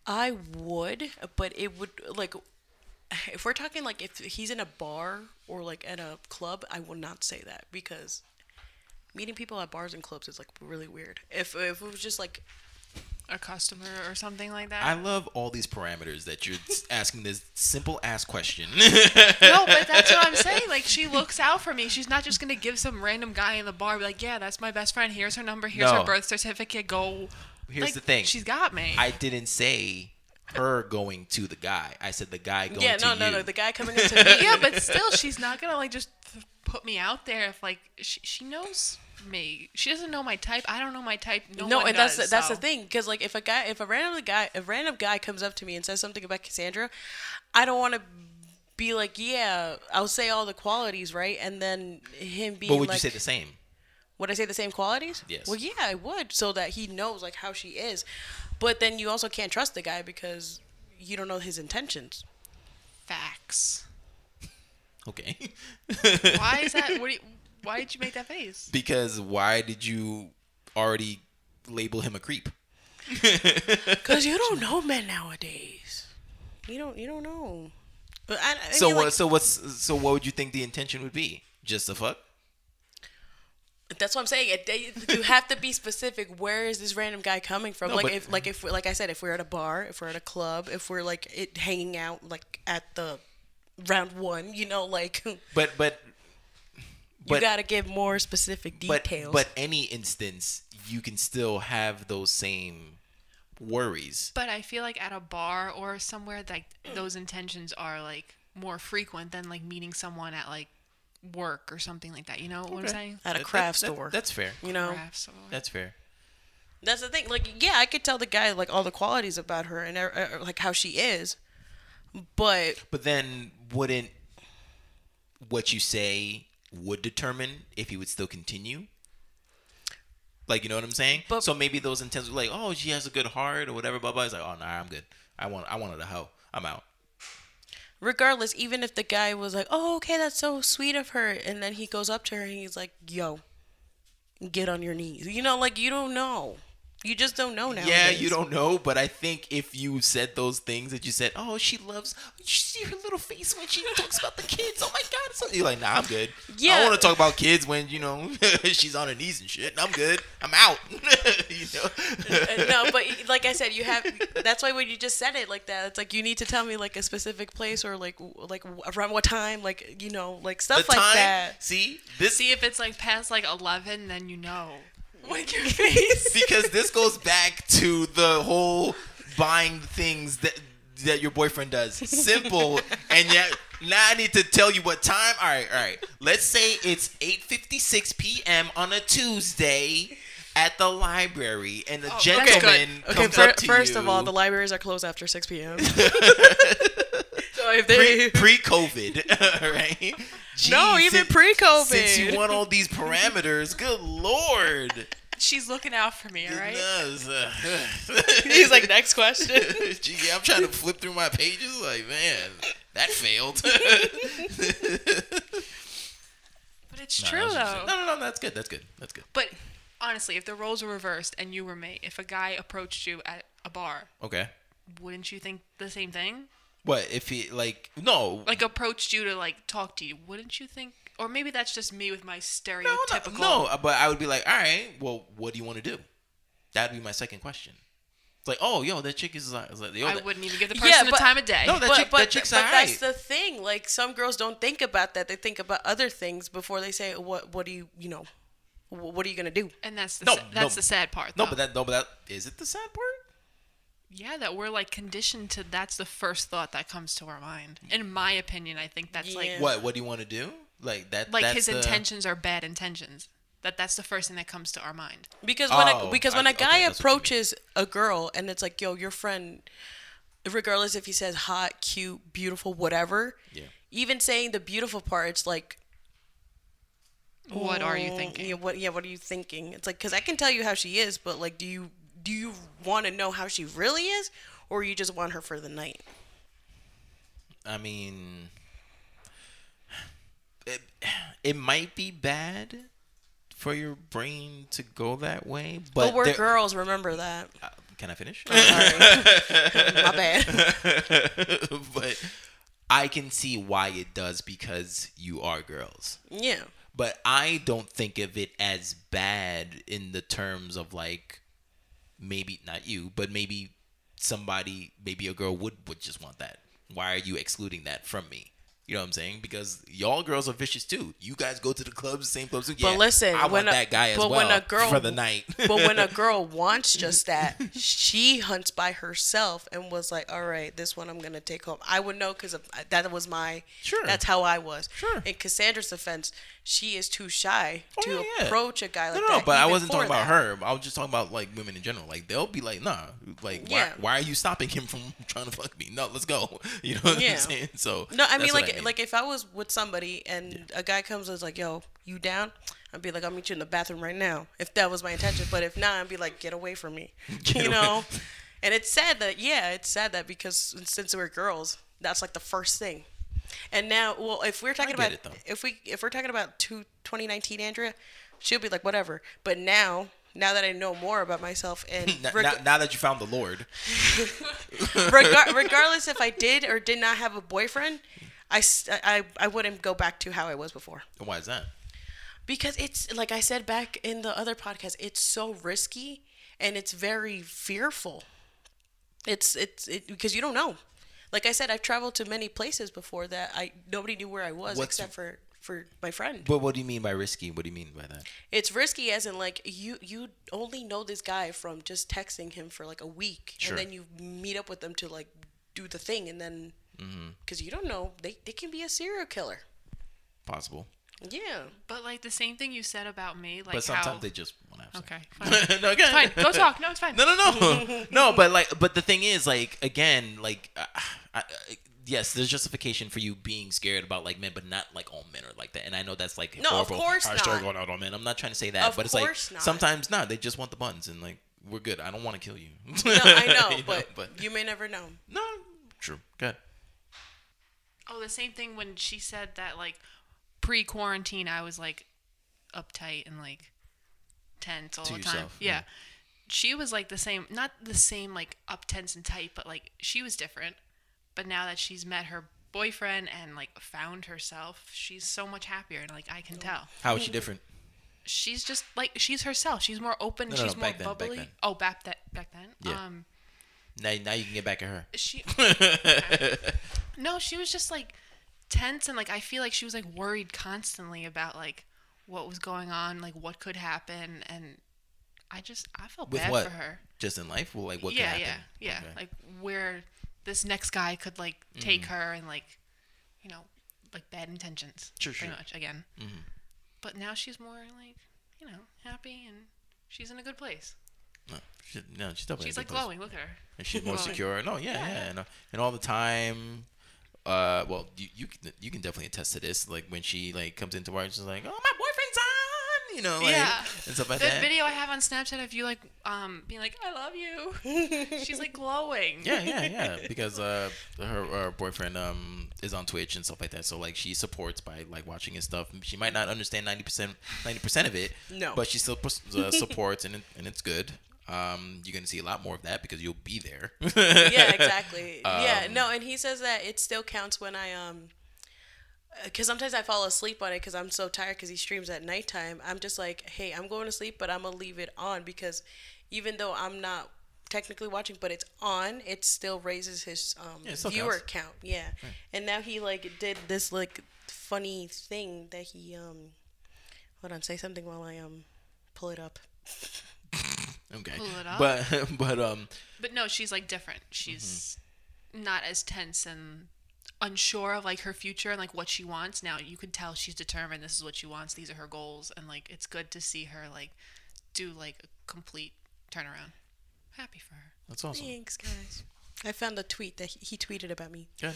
I would, but it would like. If we're talking like if he's in a bar or like at a club, I will not say that because meeting people at bars and clubs is like really weird. If if it was just like a customer or something like that. I love all these parameters that you're asking this simple ass question. No, but that's what I'm saying. Like, she looks out for me. She's not just going to give some random guy in the bar be like, yeah, that's my best friend. Here's her number. Here's no. her birth certificate. Go. Here's like, the thing. She's got me. I didn't say... her going to the guy. I said the guy going yeah, no, to no, you. Yeah, no, no, no. The guy coming up to me. Yeah, but still, she's not going to, like, just put me out there if, like, she, she knows me. She doesn't know my type. I don't know my type. No, no one and does, that's, so. that's the thing. Because, like, if a guy, if a random guy, if a random guy comes up to me and says something about Cassandra, I don't want to be like, yeah, I'll say all the qualities, right? And then him being like. But would like, you say the same? Would I say the same qualities? Yes. Well, yeah, I would. So that he knows, like, how she is. But then you also can't trust the guy because you don't know his intentions. Facts. Okay. Why is that? What do you, why did you make that face? Because why did you already label him a creep? Because you don't know men nowadays. You don't. You don't know. But I, I so what? Like, so what's? So what would you think the intention would be? Just a fuck. That's what I'm saying. You have to be specific. Where is this random guy coming from? No, like, but, if, like, if, like I said, if we're at a bar, if we're at a club, if we're like it, hanging out, like at the round one, you know, like. But but. but you gotta give more specific details. But, but any instance, you can still have those same worries. But I feel like at a bar or somewhere, like those intentions are like more frequent than like meeting someone at like. Work or something like that, you know what okay. I'm saying? At a craft that, that, store. That's fair. You know, craft store. That's fair. That's the thing. Like, yeah, I could tell the guy like all the qualities about her and uh, like how she is, but but then wouldn't what you say would determine if he would still continue? Like, you know what I'm saying? But, so maybe those intents were like, oh, she has a good heart or whatever. Blah blah. He's like, oh nah, I'm good. I want I wanted a hoe. I'm out. Regardless, even if the guy was like, oh, okay, that's so sweet of her. And then he goes up to her and he's like, yo, get on your knees. You know, like, you don't know. You just don't know nowadays. Yeah, you don't know. But I think if you said those things that you said, oh, she loves, you see her little face when she talks about the kids. Oh, my God. So you're like, nah, I'm good. Yeah. I don't want to talk about kids when, you know, she's on her knees and shit. I'm good. I'm out. You know? No, but like I said, you have, that's why when you just said it like that, it's like you need to tell me like a specific place or like like around what time, like, you know, like stuff the like time, that. See? This- see, if it's like past like eleven, then you know. With your face. Because this goes back to the whole buying things that that your boyfriend does. Simple. And yet now I need to tell you what time. All right, all right. Let's say it's eight fifty-six p.m. on a Tuesday at the library, and the oh, gentleman okay. comes okay, up to first you. First of all, the libraries are closed after six p.m. So if they pre COVID, right? Jeez, no, even pre COVID. Since you want all these parameters, good lord. She's looking out for me, all right? He's like, next question. Gee, I'm trying to flip through my pages, like, man, that failed. But it's no, true though. No, no, no, that's good. That's good. That's good. But honestly, if the roles were reversed and you were me, if a guy approached you at a bar, okay, wouldn't you think the same thing? What, if he, like, no. Like, approached you to, like, talk to you, wouldn't you think? Or maybe that's just me with my stereotypical. No, no, no, but I would be like, all right, well, what do you want to do? That would be my second question. It's like, oh, yo, that chick is... I, was like, yo, I that, wouldn't even give the person yeah, but, the time of day. No, that, but, chick, but, that chick's but all right. But that's the thing. Like, some girls don't think about that. They think about other things before they say, what What do you, you know, what are you going to do? And that's the, no, sa- that's no, the sad part, though. No, but that, no, but that, is it the sad part? Yeah, that we're, like, conditioned to... That's the first thought that comes to our mind. In my opinion, I think that's, yeah. like... What? What do you want to do? Like, that. Like, that's his the... intentions are bad intentions. That that's the first thing that comes to our mind. Because when oh, a, because when I, a guy okay, approaches a girl and it's like, yo, your friend, regardless if he says hot, cute, beautiful, whatever, yeah. even saying the beautiful part, it's like, what oh, are you thinking? Yeah, what yeah, what are you thinking? It's like, because I can tell you how she is, but like, do you do you want to know how she really is, or you just want her for the night? I mean, it it might be bad for your brain to go that way, but, but we're there, girls. Remember that. Uh, can I finish? Oh, sorry, my bad. But I can see why it does because you are girls. Yeah. But I don't think of it as bad in the terms of like maybe not you, but maybe somebody, maybe a girl would would just want that. Why are you excluding that from me? You know what I'm saying? Because y'all girls are vicious too. You guys go to the clubs, the same clubs. Yeah, but listen, I want a, that guy as well when a girl, for the night. But when a girl wants just that, she hunts by herself and was like, all right, this one I'm going to take home. I would know because that was my, sure. that's how I was. Sure. In Cassandra's defense, she is too shy oh, to yeah. approach a guy like no, no, that. No, but I wasn't talking about that. her. I was just talking about like women in general. Like they'll be like, nah, like yeah. why, why are you stopping him from trying to fuck me? No, let's go. You know what yeah. I'm saying? So no, I mean like. I mean. Like if I was with somebody and yeah. a guy comes and is like, yo, you down? I'd be like, I'll meet you in the bathroom right now. If that was my intention. But if not, I'd be like, get away from me. Get you away. know? And it's sad that, yeah, it's sad that because since we're girls, that's like the first thing. And now, well, if we're talking about, it, if we, if we're talking about two, twenty nineteen, Andrea, she'll be like, whatever. But now, now that I know more about myself and reg- now, now that you found the Lord, Regar- regardless if I did or did not have a boyfriend, I, I, I wouldn't go back to how I was before. Why is that? Because it's, like I said back in the other podcast, it's so risky and it's very fearful. It's, it's, it, because you don't know. Like I said, I've traveled to many places before that I, nobody knew where I was What's, except for, for my friend. But what do you mean by risky? What do you mean by that? It's risky as in like, you, you only know this guy from just texting him for like a week. Sure. And then you meet up with them to like do the thing and then. Because mm-hmm. you don't know they, they can be a serial killer. Possible. Yeah. But like the same thing you said about me, like But sometimes how... they just want to have sex. Okay. Fine. no, again. It's fine. Go talk. No, it's fine. No, no, no. No, but like but the thing is like again, like uh, I, uh, yes, there's justification for you being scared about like men, but not like all men are like that. And I know that's like no, horrible. No, of course not. Going out on men. I'm not trying to say that, of but it's like not. sometimes not. They just want the buns and like we're good. I don't want to kill you. No, I know, you but, know, but you may never know. No. True. Good. Oh, the same thing when she said that, like, pre-quarantine, I was, like, uptight and, like, tense all to the yourself, time. Yeah. yeah. She was, like, the same, not the same, like, up tense and tight, but, like, she was different. But now that she's met her boyfriend and, like, found herself, she's so much happier. And, like, I can tell. How is she different? She's just, like, she's herself. She's more open. No, she's no, no, more bubbly. Then, back then. Oh, back, that, back then? Yeah. Um, Now, now you can get back at her. She, okay. No, she was just like tense and like I feel like she was like worried constantly about like what was going on, like what could happen, and I just I felt With bad what? for her. Just in life, well, like what yeah, could happen? Yeah, yeah, yeah. Okay. Like where this next guy could like take mm-hmm. her and like you know like bad intentions. Sure, pretty sure. much again. Mm-hmm. But now she's more like you know happy and she's in a good place. No, she, no, she's, she's like glowing. Look at her. And she's more glowing. secure. No, yeah, yeah, yeah. And, and all the time. Uh, well, you, you you can definitely attest to this. Like when she like comes into work, she's like, "Oh, my boyfriend's on," you know, like, yeah, and stuff like the that. The video I have on Snapchat of you like um being like, "I love you." She's like glowing. Yeah, yeah, yeah. Because uh her, her boyfriend um is on Twitch and stuff like that. So like she supports by like watching his stuff. She might not understand ninety percent ninety percent of it. No, but she still uh, supports and it, and it's good. Um, you're going to see a lot more of that because you'll be there. Yeah, exactly. Um, yeah, no, and he says that it still counts when I, um, because sometimes I fall asleep on it because I'm so tired because he streams at nighttime. I'm just like, hey, I'm going to sleep, but I'm going to leave it on because even though I'm not technically watching, but it's on, it still raises his um, yeah, still viewer counts. count. Yeah. Right. And now he, like, did this, like, funny thing that he, um, hold on, say something while I um pull it up. Okay. Pull it up. But but um But no, she's like different. She's mm-hmm. not as tense and unsure of like her future and like what she wants. Now you can tell she's determined, this is what she wants, these are her goals, and like it's good to see her like do like a complete turnaround. Happy for her. That's awesome. Thanks, guys. I found a tweet that he tweeted about me. Yeah.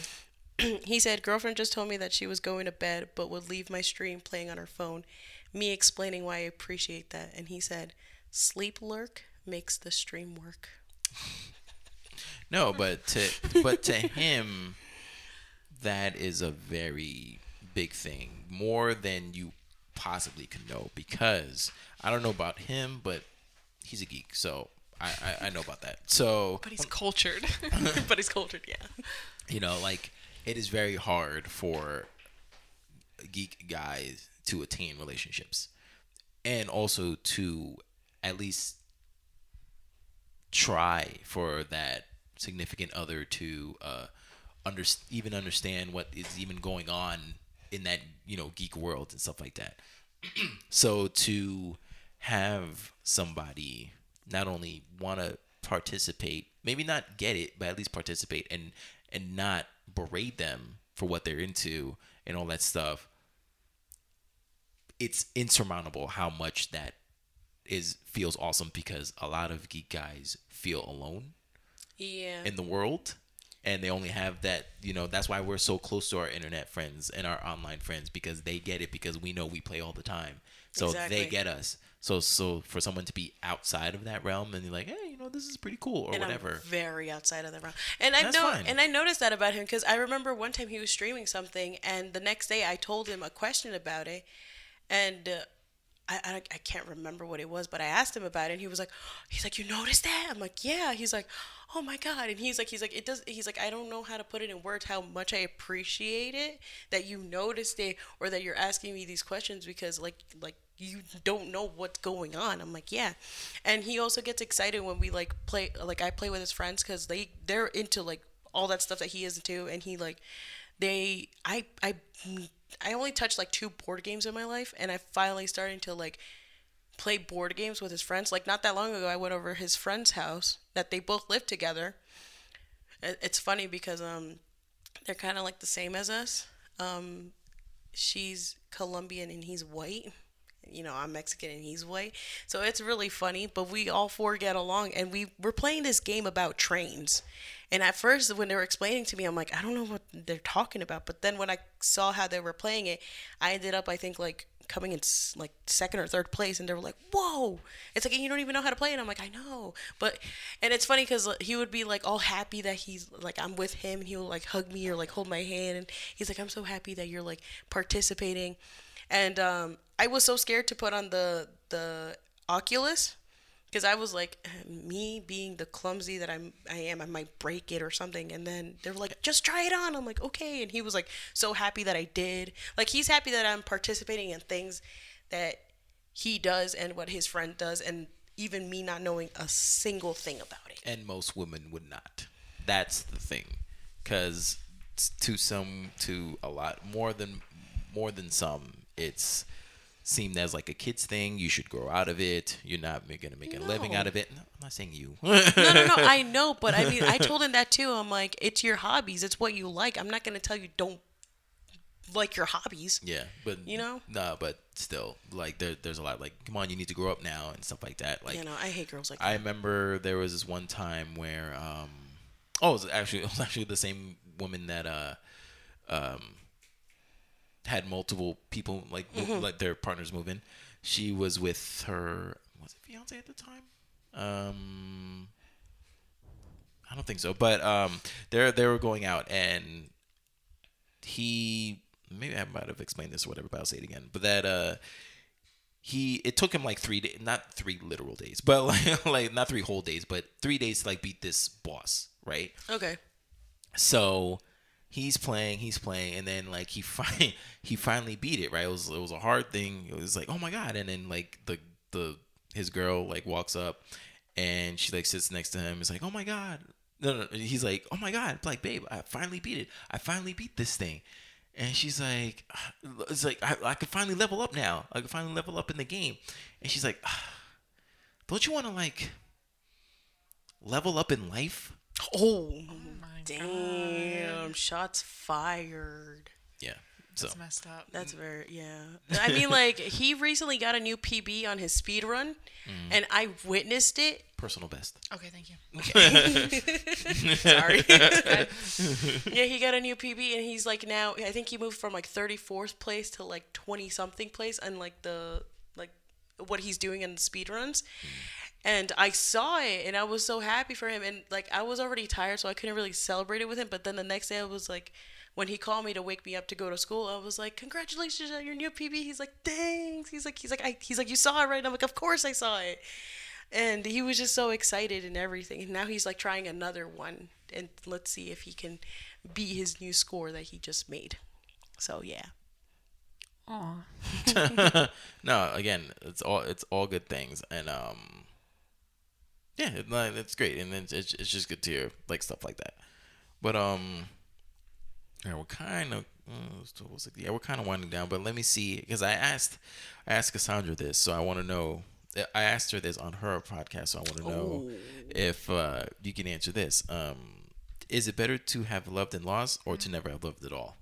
He said, girlfriend just told me that she was going to bed but would leave my stream playing on her phone. Me explaining why I appreciate that. And he said, sleep lurk makes the stream work. No, but to, but to him, that is a very big thing. More than you possibly can know. Because I don't know about him, but he's a geek. So I, I, I know about that. So, But he's cultured. But he's cultured, yeah. You know, like, it is very hard for geek guys to attain relationships and also to at least try for that significant other to uh, under- even understand what is even going on in that, you know, geek world and stuff like that. So to have somebody not only want to participate, maybe not get it, but at least participate and, and not berate them for what they're into and all that stuff, it's insurmountable how much that is feels awesome because a lot of geek guys feel alone yeah. in the world, and they only have that, you know, that's why we're so close to our internet friends and our online friends because they get it because we know we play all the time. So exactly. They get us. So so for someone to be outside of that realm and you're like, hey, you know, this is pretty cool or and whatever. I'm very outside of that realm. And I That's know fine. and I noticed that about him because I remember one time he was streaming something and the next day I told him a question about it. And uh, I, I I can't remember what it was, but I asked him about it, and he was like, he's like, you noticed that? I'm like, yeah. He's like, oh my God. And he's like, he's like, it does. He's like, I don't know how to put it in words how much I appreciate it that you noticed it or that you're asking me these questions because like like you don't know what's going on. I'm like, yeah. And he also gets excited when we like play like I play with his friends because they they're into like all that stuff that he is into, and he like they I I. I only touched like two board games in my life, and I finally started to like play board games with his friends. Like not that long ago, I went over his friend's house that they both lived together. It's funny because um, they're kind of like the same as us. Um, she's Colombian and he's white. You know, I'm Mexican and he's white. So it's really funny, but we all four get along, and we were playing this game about trains. And at first, when they were explaining to me, I'm like, I don't know what they're talking about. But then when I saw how they were playing it, I ended up, I think, like coming in like second or third place. And they were like, whoa, it's like, you don't even know how to play. And I'm like, I know. But and it's funny because he would be like all happy that he's like, I'm with him. And he would like hug me or like hold my hand. And he's like, I'm so happy that you're like participating. And um, I was so scared to put on the the Oculus. Because I was like, me being the clumsy that I'm, I am, I might break it or something. And then they were like, just try it on. I'm like, okay. And he was like, so happy that I did. Like, he's happy that I'm participating in things that he does and what his friend does. And even me not knowing a single thing about it. And most women would not. That's the thing. Because to some, to a lot, more than, more than some, it's seemed as like a kid's thing. You should grow out of it. You're not going to make a no. living out of it. No, I'm not saying you. no, no, no. I know, but I mean, I told him that too. I'm like, it's your hobbies. It's what you like. I'm not going to tell you don't like your hobbies. Yeah, but you know, no, nah, but still, like there, there's a lot. Like, come on, you need to grow up now and stuff like that. Like, you know, I hate girls like that. I remember there was this one time where, um, oh, it was actually, it was actually the same woman that, uh, um. had multiple people like mm-hmm. like their partners move in. She was with her was it fiance at the time? Um, I don't think so. But um, they they were going out, and he maybe I might have explained this or whatever, but I'll say it again. But that uh, he it took him like three days, not three literal days, but like, like not three whole days, but three days to like beat this boss, right? Okay. So he's playing, he's playing, and then like he finally he finally beat it, right? It was it was a hard thing. It was like, oh my god, and then like the the his girl like walks up and she like sits next to him. It's like, oh my god. No, no, he's like, oh my god, like babe, I finally beat it. I finally beat this thing. And she's like, it's like, I, I could finally level up now. I could finally level up in the game. And she's like, don't you want to like level up in life? Oh, oh my damn. God. Shots fired. Yeah. So. That's messed up. That's very, yeah. I mean, like, he recently got a new P B on his speed run, mm. and I witnessed it. Personal best. Okay, thank you. Okay. Sorry. Yeah, he got a new P B, and he's, like, now, I think he moved from, like, thirty-fourth place to, like, twenty-something place, and, like, the, like, what he's doing in the speed runs. Mm. And I saw it, and I was so happy for him, and, like, I was already tired, so I couldn't really celebrate it with him, but then the next day I was, like, when he called me to wake me up to go to school, I was like, congratulations on your new P B. He's like, thanks. He's like, he's like, I, he's like, you saw it, right? And I'm like, of course I saw it. And he was just so excited and everything. And now he's like trying another one. And let's see if he can beat his new score that he just made. So, yeah. Aw. No, again, it's all, it's all good things. And, um, yeah, it, it's great. And it's, it's just good to hear like stuff like that. But, um, yeah, we're kind of yeah, we're kind of winding down, but let me see, because I asked, I asked Cassandra this, so I want to know. I asked her this on her podcast, so I want to know oh. if uh, you can answer this. Um, is it better to have loved and lost, or to never have loved at all?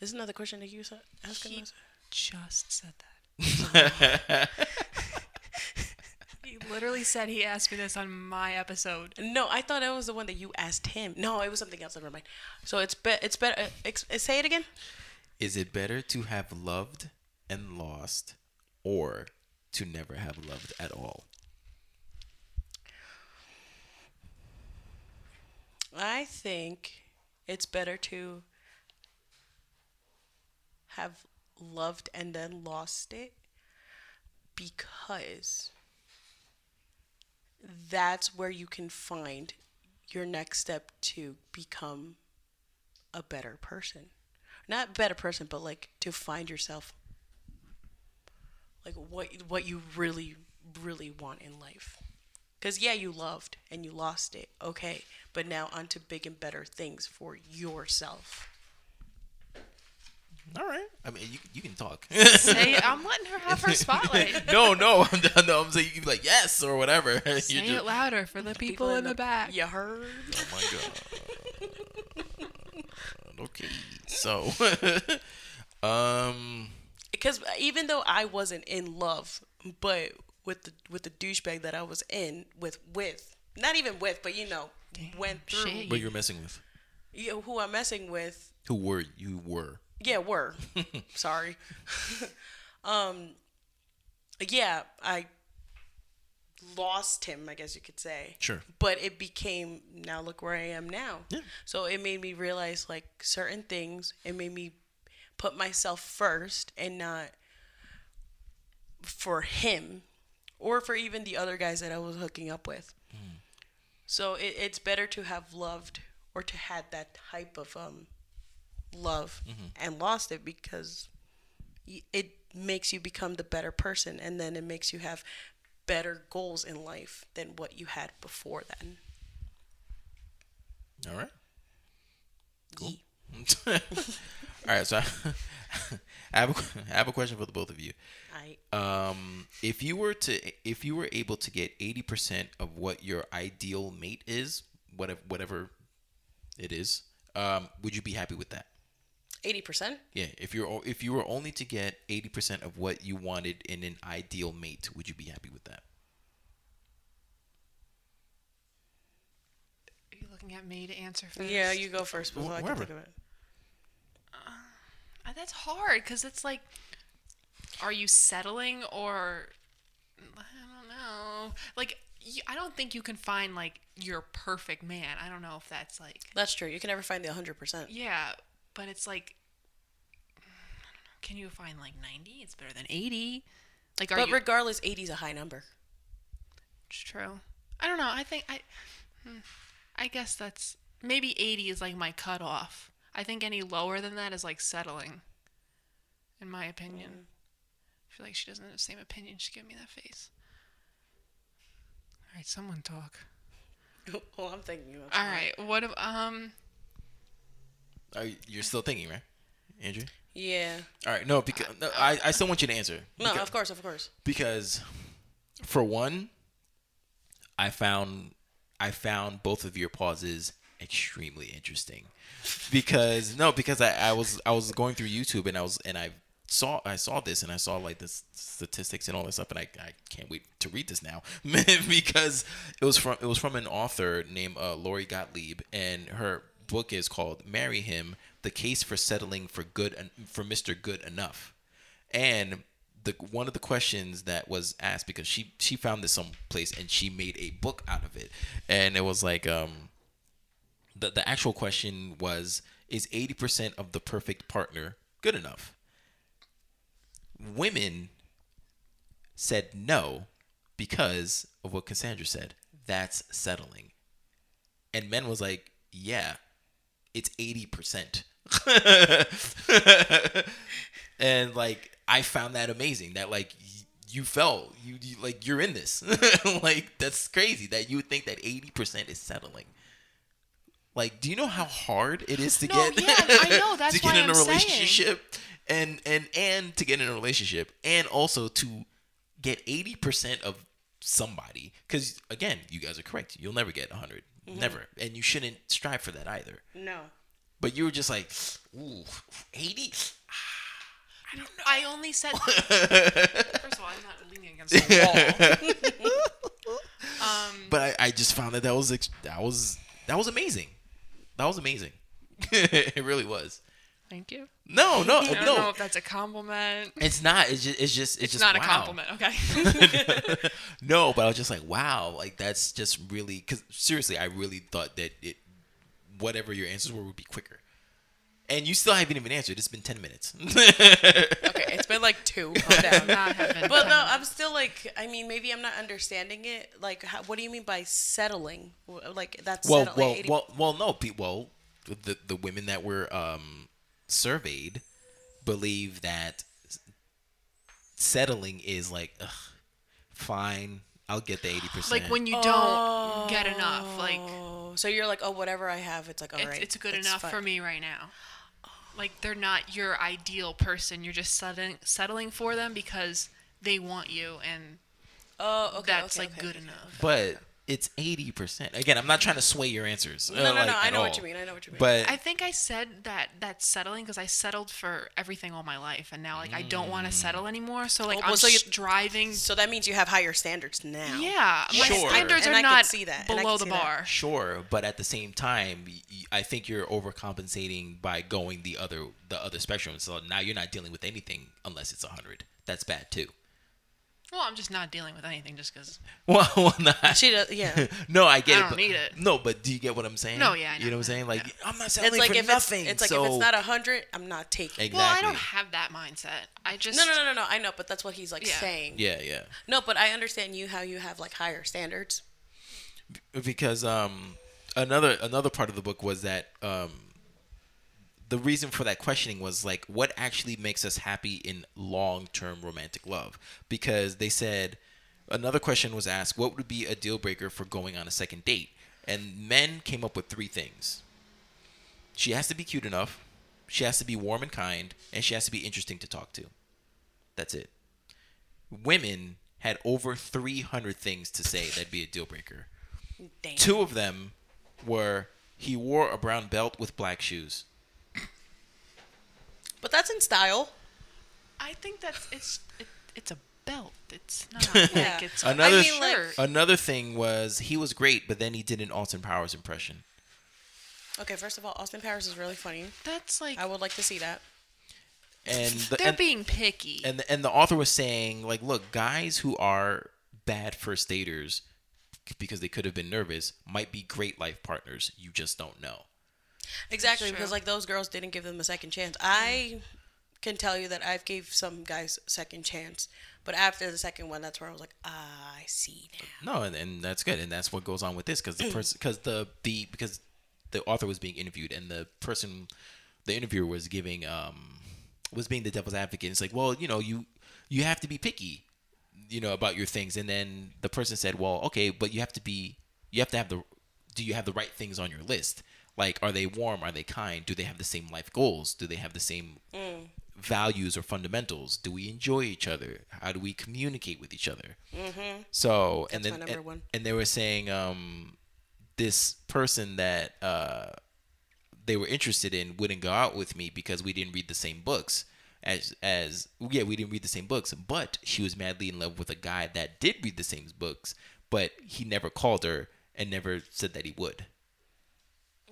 Isn't that the question that you said? He just said that. He literally said he asked me this on my episode. No, I thought it was the one that you asked him. No, it was something else. Never mind. So it's be- it's better. Uh, ex- say it again. Is it better to have loved and lost, or to never have loved at all? I think it's better to have loved and then lost it, because that's where you can find your next step to become a better person. Not better person, but like to find yourself, like what what you really, really want in life. Because yeah, you loved and you lost it. Okay, but now on to big and better things for yourself. All right. I mean, you you can talk. Say, I'm letting her have her spotlight. no, no, I'm no, I'm saying you like yes or whatever. Say You're it just... louder for the people, people in the, the back. You heard? Oh my god. Okay, so, um, because even though I wasn't in love, but with the with the douchebag that I was in with with not even with, but you know, damn, went through. Shit. But you're messing with. You know, who I'm messing with? Who were you were? Yeah, were. Sorry. um, yeah, I lost him, I guess you could say. Sure. But it became, now look where I am now. Yeah. So it made me realize, like, certain things. It made me put myself first and not for him or for even the other guys that I was hooking up with. Mm. So it, it's better to have loved or to had that type of um. love mm-hmm. and lost it, because it makes you become the better person, and then it makes you have better goals in life than what you had before then. All right. Cool. Yeah. All right. So I, I, have a, I have a question for the both of you. I, um, if you were to, if you were able to get eighty percent of what your ideal mate is, whatever, whatever it is, um, would you be happy with that? eighty percent? Yeah, if you're if you were only to get eighty percent of what you wanted in an ideal mate, would you be happy with that? Are you looking at me to answer first? Yeah, you go first before Wh- I can think of it. Uh, that's hard, because it's like, are you settling or, I don't know. Like, you, I don't think you can find, like, your perfect man. I don't know if that's, like... That's true. You can never find the one hundred percent. Yeah, but it's, like... I don't know. can you find like ninety? It's better than eighty. Like, are but you... regardless, eighty is a high number. It's true. I don't know. I think I, I guess that's maybe eighty is like my cutoff. I think any lower than that is like settling, in my opinion. Mm. I feel like she doesn't have the same opinion. She gave me that face. All right, someone talk. Well, I'm thinking about that. All right, what if, um... Are you, you're still thinking, right, Andrew? Yeah. All right, no, because no, I, I still want you to answer. Because, no, of course, of course. Because, for one, I found I found both of your pauses extremely interesting. Because, no, because I, I was I was going through YouTube and I was and I saw I saw this and I saw like the statistics and all this stuff, and I, I can't wait to read this now because it was from it was from an author named uh, Lori Gottlieb, and her book is called "Marry Him: The Case for Settling for Good and for Mister Good Enough," and the one of the questions that was asked, because she she found this someplace and she made a book out of it, and it was like um the the actual question was, is eighty percent of the perfect partner good enough? Women said no because of what Cassandra said. That's settling. And men was like, yeah, it's eighty percent. And like, I found that amazing that like y- you fell, you, you like you're in this. Like, that's crazy that you would think that eighty percent is settling. Like, do you know how hard it is to no, get yeah, I know. That's to get why in I'm a relationship? Saying. And and and to get in a relationship, and also to get eighty percent of somebody, because again, you guys are correct. You'll never get one hundred, mm-hmm. never, and you shouldn't strive for that either. No. But you were just like, ooh, eighty. I don't know. I only said. First of all, I'm not leaning against the wall. um, but I, I just found that that was that was that was amazing. That was amazing. It really was. Thank you. No, no, I don't no. know if that's a compliment. It's not. It's just. It's just. It's, it's just not wow. a compliment. Okay. No, but I was just like, wow, like that's just really. Because seriously, I really thought that it, whatever your answers were, would be quicker. And you still haven't even answered. It's been ten minutes. Okay, it's been like two. Calm down. Not having. Well, no, I'm still like. I mean, maybe I'm not understanding it. Like, how, what do you mean by settling? Like that's well, settling, well, eighty- well, well, no, well, the the women that were um. surveyed believe that settling is like, ugh, fine, I'll get the eighty percent. Like when you don't oh. get enough, like so you're like, oh, whatever I have, it's like all it's, right, it's good it's enough fun. For me right now. Oh. Like they're not your ideal person. You're just settling settling for them because they want you, and oh, okay, that's okay, like okay. good enough. But it's eighty percent. Again, I'm not trying to sway your answers. No, uh, no, like, no. I know all. what you mean. I know what you mean. But I think I said that that's settling because I settled for everything all my life, and now like mm. I don't want to settle anymore. So like well, I'm so striving. So that means you have higher standards now. Yeah, sure. My standards and are I not see that. below the bar. That. Sure, but at the same time, I think you're overcompensating by going the other the other spectrum. So now you're not dealing with anything unless it's one hundred. That's bad too. Well, I'm just not dealing with anything just because. Well, well, not. She does, yeah. No, I get I it. I don't need it. No, but do you get what I'm saying? No, yeah, I know. You know what I'm saying? Like, yeah. I'm not settling it's like for if nothing. It's, it's so... like if it's not one hundred, I'm not taking it. Exactly. Well, I don't have that mindset. I just. No, no, no, no, no. I know, but that's what he's like yeah. saying. Yeah, yeah. No, but I understand you how you have like higher standards. Because um, another another part of the book was that um, the reason for that questioning was like, what actually makes us happy in long-term romantic love? Because they said, another question was asked, what would be a deal breaker for going on a second date? And men came up with three things. She has to be cute enough, she has to be warm and kind, and she has to be interesting to talk to. That's it. Women had over three hundred things to say that'd be a deal breaker. Dang. Two of them were, he wore a brown belt with black shoes. But that's in style. I think that's it's it, it's a belt. It's not yeah. like it's another I mean, like, another thing was he was great, but then he did an Austin Powers impression. Okay, first of all, Austin Powers is really funny. That's like I would like to see that. And the, they're and, being picky. And the, and the author was saying like, look, guys who are bad first daters because they could have been nervous might be great life partners. You just don't know. Exactly, because like those girls didn't give them a second chance. I can tell you that I've gave some guys a second chance. But after the second one, that's where I was like, ah, I see now. No, and, and that's good. And that's what goes on with this. Because the, pers- the, the, because the author was being interviewed and the person, the interviewer was giving, um, was being the devil's advocate. And it's like, well, you know, you, you have to be picky, you know, about your things. And then the person said, well, okay, but you have to be, you have to have the, do you have the right things on your list? Like, are they warm? Are they kind? Do they have the same life goals? Do they have the same... Mm. values or fundamentals? Do we enjoy each other? How do we communicate with each other? Mm-hmm. So that's and then my number and, one. And they were saying um this person that uh they were interested in wouldn't go out with me because we didn't read the same books as as yeah we didn't read the same books, but she was madly in love with a guy that did read the same books, but he never called her and never said that he would.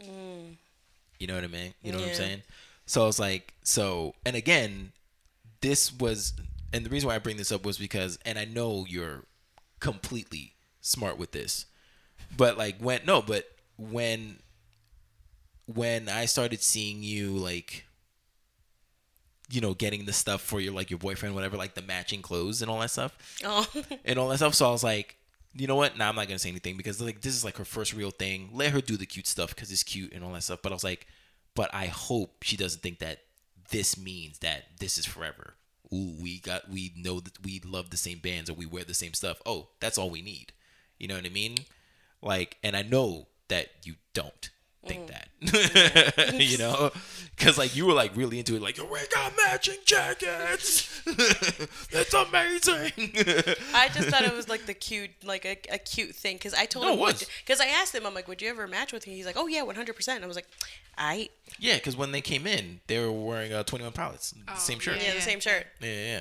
Mm. You know what I mean? You know yeah. what I'm saying? So I was like, so, and again, this was, and the reason why I bring this up was because, and I know you're completely smart with this, but like when, no, but when, when I started seeing you, like, you know, getting the stuff for your, like your boyfriend, whatever, like the matching clothes and all that stuff oh. and all that stuff. So I was like, you know what? Nah, I'm not going to say anything because like, this is like her first real thing. Let her do the cute stuff because it's cute and all that stuff. But I was like, but I hope she doesn't think that this means that this is forever. Ooh, we got, we know that we love the same bands or we wear the same stuff. Oh, that's all we need. You know what I mean? Like, and I know that you don't think mm. that, you know? Cause like you were like really into it. Like, we got matching jackets. That's amazing. I just thought it was like the cute, like a, a cute thing. Cause I told no, him, would, cause I asked him, I'm like, would you ever match with me? He's like, oh yeah, one hundred percent. I was like, I yeah, cause when they came in, they were wearing uh, twenty-one pilots, oh, the same shirt. Yeah, the same shirt. Yeah, yeah, yeah.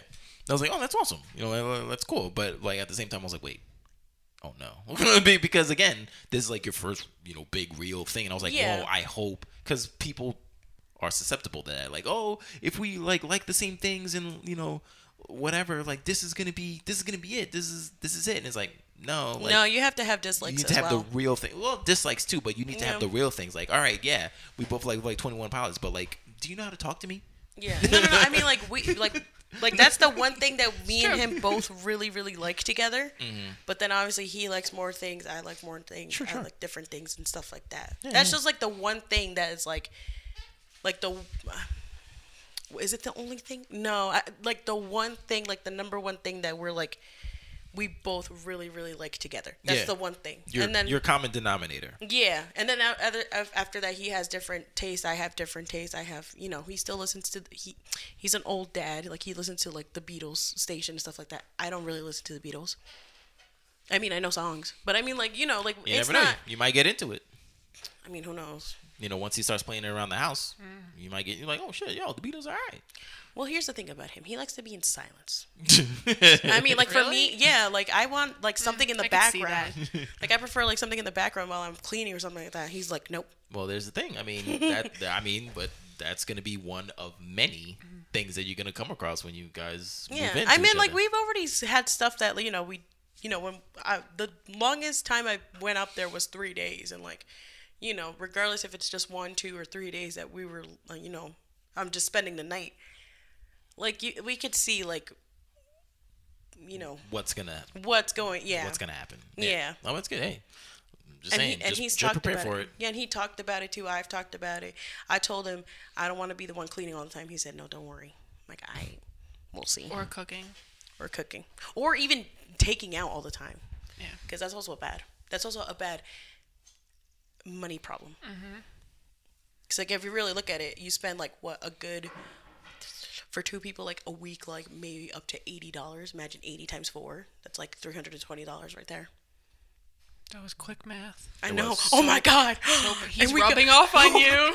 I was like, oh, that's awesome. You know, that's cool. But like at the same time, I was like, wait, oh no, because again, this is like your first, you know, big real thing, and I was like, yeah. whoa, I hope, because people are susceptible to that. Like, oh, if we like like the same things, and you know, whatever, like this is gonna be, this is gonna be it. This is this is it, and it's like. No, like, no, you have to have dislikes. You need to as have well. the real thing. Well, dislikes too, but you need yeah. to have the real things. Like, all right, yeah, we both like like twenty-one pilots, but like, do you know how to talk to me? Yeah, no, no, no. I mean, like we like like that's the one thing that me and him both really, really like together. Mm-hmm. But then obviously he likes more things, I like more things, sure, sure. I like different things and stuff like that. Yeah, that's yeah. just like the one thing that is like, like the. Uh, is it the only thing? No, I, like the one thing, like the number one thing that we're like. We both really, really like together. That's yeah. the one thing. Your, and then your common denominator. Yeah, and then other after that, he has different tastes. I have different tastes. I have, you know, he still listens to he. He's an old dad. Like he listens to like the Beatles station and stuff like that. I don't really listen to the Beatles. I mean, I know songs, but I mean, like you know, like you it's never know. Not. You might get into it. I mean, who knows? You know, once he starts playing it around the house, mm. you might get you're like, oh shit, yo, the Beatles are all right. Well, here's the thing about him. He likes to be in silence. I mean, like really? For me, yeah, like I want like something in the I background. Like I prefer like something in the background while I'm cleaning or something like that. He's like, nope. Well, there's the thing. I mean, that I mean, but that's going to be one of many things that you're going to come across when you guys yeah. move into I mean, each like other. We've already had stuff that, you know, we, you know, when I, the longest time I went up there was three days and like, you know, regardless if it's just one, two or three days that we were, you know, I'm just spending the night. Like you, we could see like, you know, what's gonna, what's going, yeah, what's gonna happen, yeah. yeah. Oh, that's good. Hey, I'm just and saying, he, and just, he's just talked about for it. it. Yeah, and he talked about it too. I've talked about it. I told him I don't want to be the one cleaning all the time. He said, "No, don't worry." I'm like I, we'll see. Or cooking, or cooking, or even taking out all the time. Yeah, because that's also bad. That's also a bad money problem. Mm-hmm. Because like if you really look at it, you spend like what a good. For two people, like a week, like maybe up to eighty dollars. Imagine eighty times four. That's like three hundred twenty dollars right there. That was quick math. I it know. So oh my God. So he's rubbing got- off on you.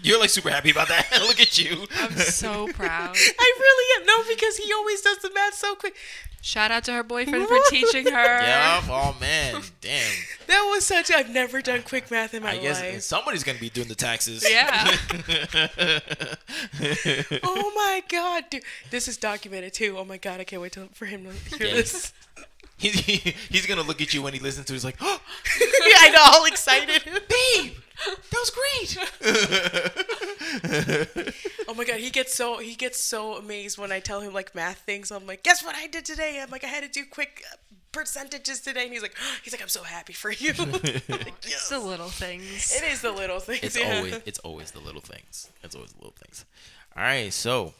You're like super happy about that. Look at you. I'm so proud. I really am. No, because he always does the math so quick. Shout out to her boyfriend for teaching her. Yeah. Oh man. Damn. That was such. I've never done quick math in my I guess life. Somebody's gonna be doing the taxes. Yeah. Oh my God, dude. This is documented too. Oh my God, I can't wait to, for him to hear yeah. this. He, he, he's gonna look at you when he listens to it. He's like, oh. Yeah, I know, all excited. Babe, that was great. Oh my God, he gets. gets so he gets so amazed when I tell him like math things. I'm like, guess what I did today? I'm like, I had to do quick percentages today, and he's like, oh, he's like, I'm so happy for you. Like, yes. It's the little things. It is the little things. It's yeah. always it's always the little things. It's always the little things. All right, so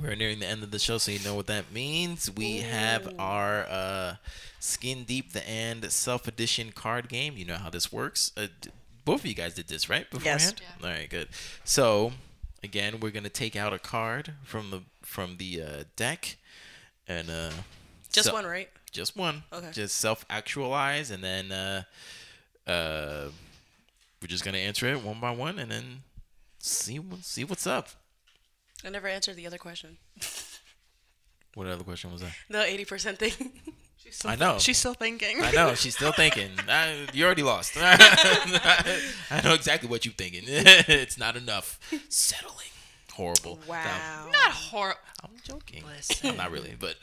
we're nearing the end of the show, so you know what that means. We Ooh. have our uh, Skin Deep the End Self Edition card game. You know how this works. Uh, both of you guys did this, right? Beforehand? Yes. Yeah. All right, good. So again, we're gonna take out a card from the from the uh, deck, and uh, just se- one, right? Just one. Okay. Just self actualize, and then uh, uh, we're just gonna answer it one by one, and then see see what's up. I never answered the other question. What other question was that? The eighty percent thing. She's still I know. Th- she's still thinking. I know. She's still thinking. I, you already lost. I, I know exactly what you're thinking. It's not enough. Settling. Horrible. Wow. No, not horrible. I'm joking. Listen. I'm not really, but.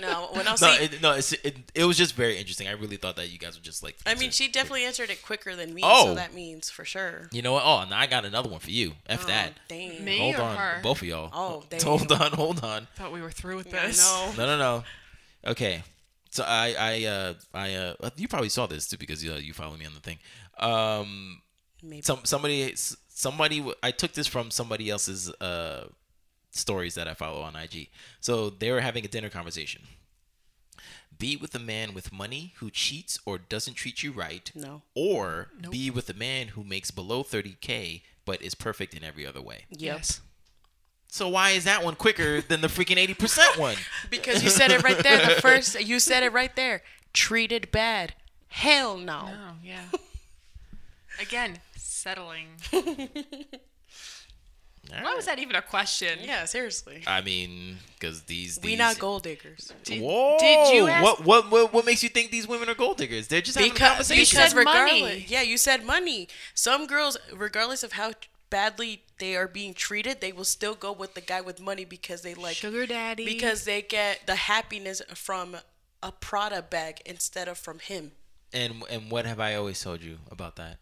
no, when I'll no, see. It, no, it's, it, it was just very interesting. I really thought that you guys would just like. I mean, she definitely quick. answered it quicker than me, oh. so that means for sure. You know what? Oh, now I got another one for you. F oh, that. Dang. Me hold or on. Her? Both of y'all. Oh, dang. Hold on, hold on. Thought we were through with this. No, no, no. no. Okay, so I, I, uh, I, uh, you probably saw this too because uh, you follow me on the thing. Um, Maybe. Some somebody, somebody. I took this from somebody else's uh, stories that I follow on I G. So they were having a dinner conversation. Be with a man with money who cheats or doesn't treat you right. No. Or nope. be with a man who makes below thirty K but is perfect in every other way. Yep. Yes. So why is that one quicker than the freaking eighty percent one? Because you said it right there. The first, you said it right there. Treated bad. Hell no. No, yeah. Again, settling. Why was that even a question? Yeah, seriously. I mean, because these, these... We not gold diggers. Did, Whoa. Did you ask... What, what, what, what makes you think these women are gold diggers? They're just having because, a conversation. Because regardless, money. Yeah, you said money. Some girls, regardless of how... badly they are being treated, they will still go with the guy with money because they like sugar daddy, because they get the happiness from a Prada bag instead of from him. And and what have I always told you about that?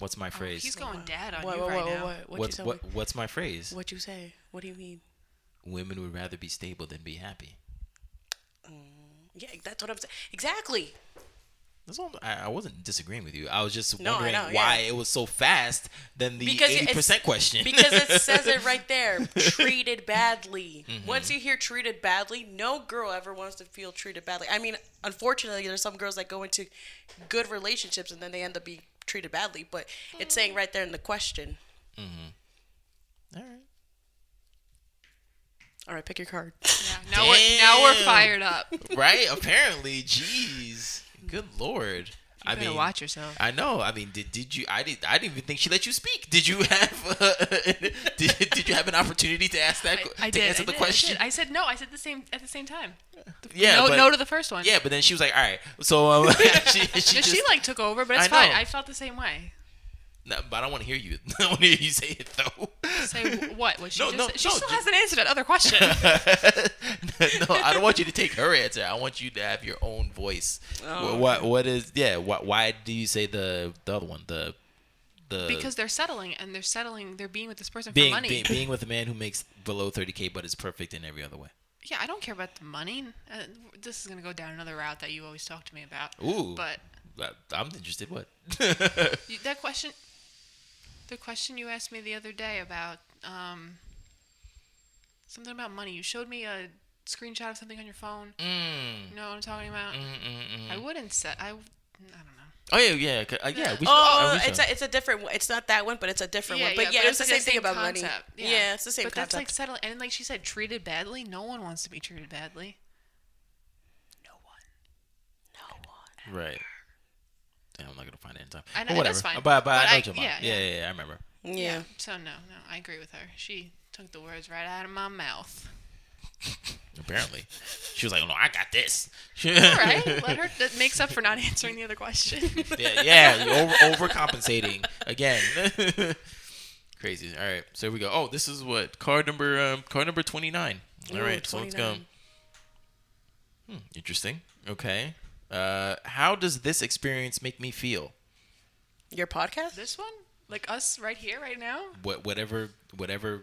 What's my phrase? Oh, he's going dad on what, you what, right what, now. What, what, what, what, what, what's my phrase? What you say? What do you mean? Women would rather be stable than be happy. Mm, yeah, that's what I'm saying. Exactly. That's all. I wasn't disagreeing with you. I was just wondering no, know, why yeah. it was so fast than the because eighty percent question. Because it says it right there. Treated badly. Mm-hmm. Once you hear treated badly, no girl ever wants to feel treated badly. I mean, unfortunately, there's some girls that go into good relationships and then they end up being treated badly. But it's saying right there in the question. Mm-hmm. All right. All right, pick your card. Yeah, now, we're, now we're fired up. Right? Apparently. Jeez. Good Lord. You I mean, watch yourself. I know. I mean, did did you? I didn't. I didn't even think she let you speak. Did you have? Uh, did, did you have an opportunity to ask that? I, I to did, answer I the did, question. I, I said no. I said the same at the same time. Yeah. No, but, no to the first one. Yeah, but then she was like, "All right." So um, she she, just, she like took over, but it's I fine. I felt the same way. No, but I don't want to hear you. I want to hear you say it though. Say what? What she no, just no, said? She no, still just... hasn't answered that other question. No, I don't want you to take her answer. I want you to have your own voice. Oh. What? What is? Yeah. Why, why do you say the the other one? The the because they're settling and they're settling. They're being with this person being, for money. Being, being with a man who makes below thirty K but is perfect in every other way. Yeah, I don't care about the money. Uh, this is gonna go down another route that you always talk to me about. Ooh. But I'm interested. What? you, that question. The question you asked me the other day about um, something about money. You showed me a screenshot of something on your phone. Mm. You know what I'm talking about? Mm-mm-mm. I wouldn't set. I, I don't know. Oh, yeah, yeah. Uh, yeah we oh, should, uh, it's, a, it's a different one. It's not that one, but it's a different yeah, one. But yeah, yeah but it's, it's the like same, same thing about concept. Money. Yeah. yeah, it's the same but concept. But that's like settling. And like she said, treated badly. No one wants to be treated badly. No one. No one. Ever. Right. Damn, I'm not going to find it in time. I know, but whatever. That's fine. But, but, but I, I know your mom. Yeah yeah. yeah, yeah, yeah. I remember. Yeah. yeah. So, no, no. I agree with her. She took the words right out of my mouth. Apparently. She was like, oh, no, I got this. All right. Let her. That makes up for not answering the other question. yeah. yeah over, overcompensating. Again. Crazy. All right. So, here we go. Oh, this is what? Card number um, card number twenty-nine. All Ooh, right. twenty-nine. So, let's go. Hmm, interesting. Okay. Uh, how does this experience make me feel? Your podcast? This one? Like us right here, right now? What, whatever, whatever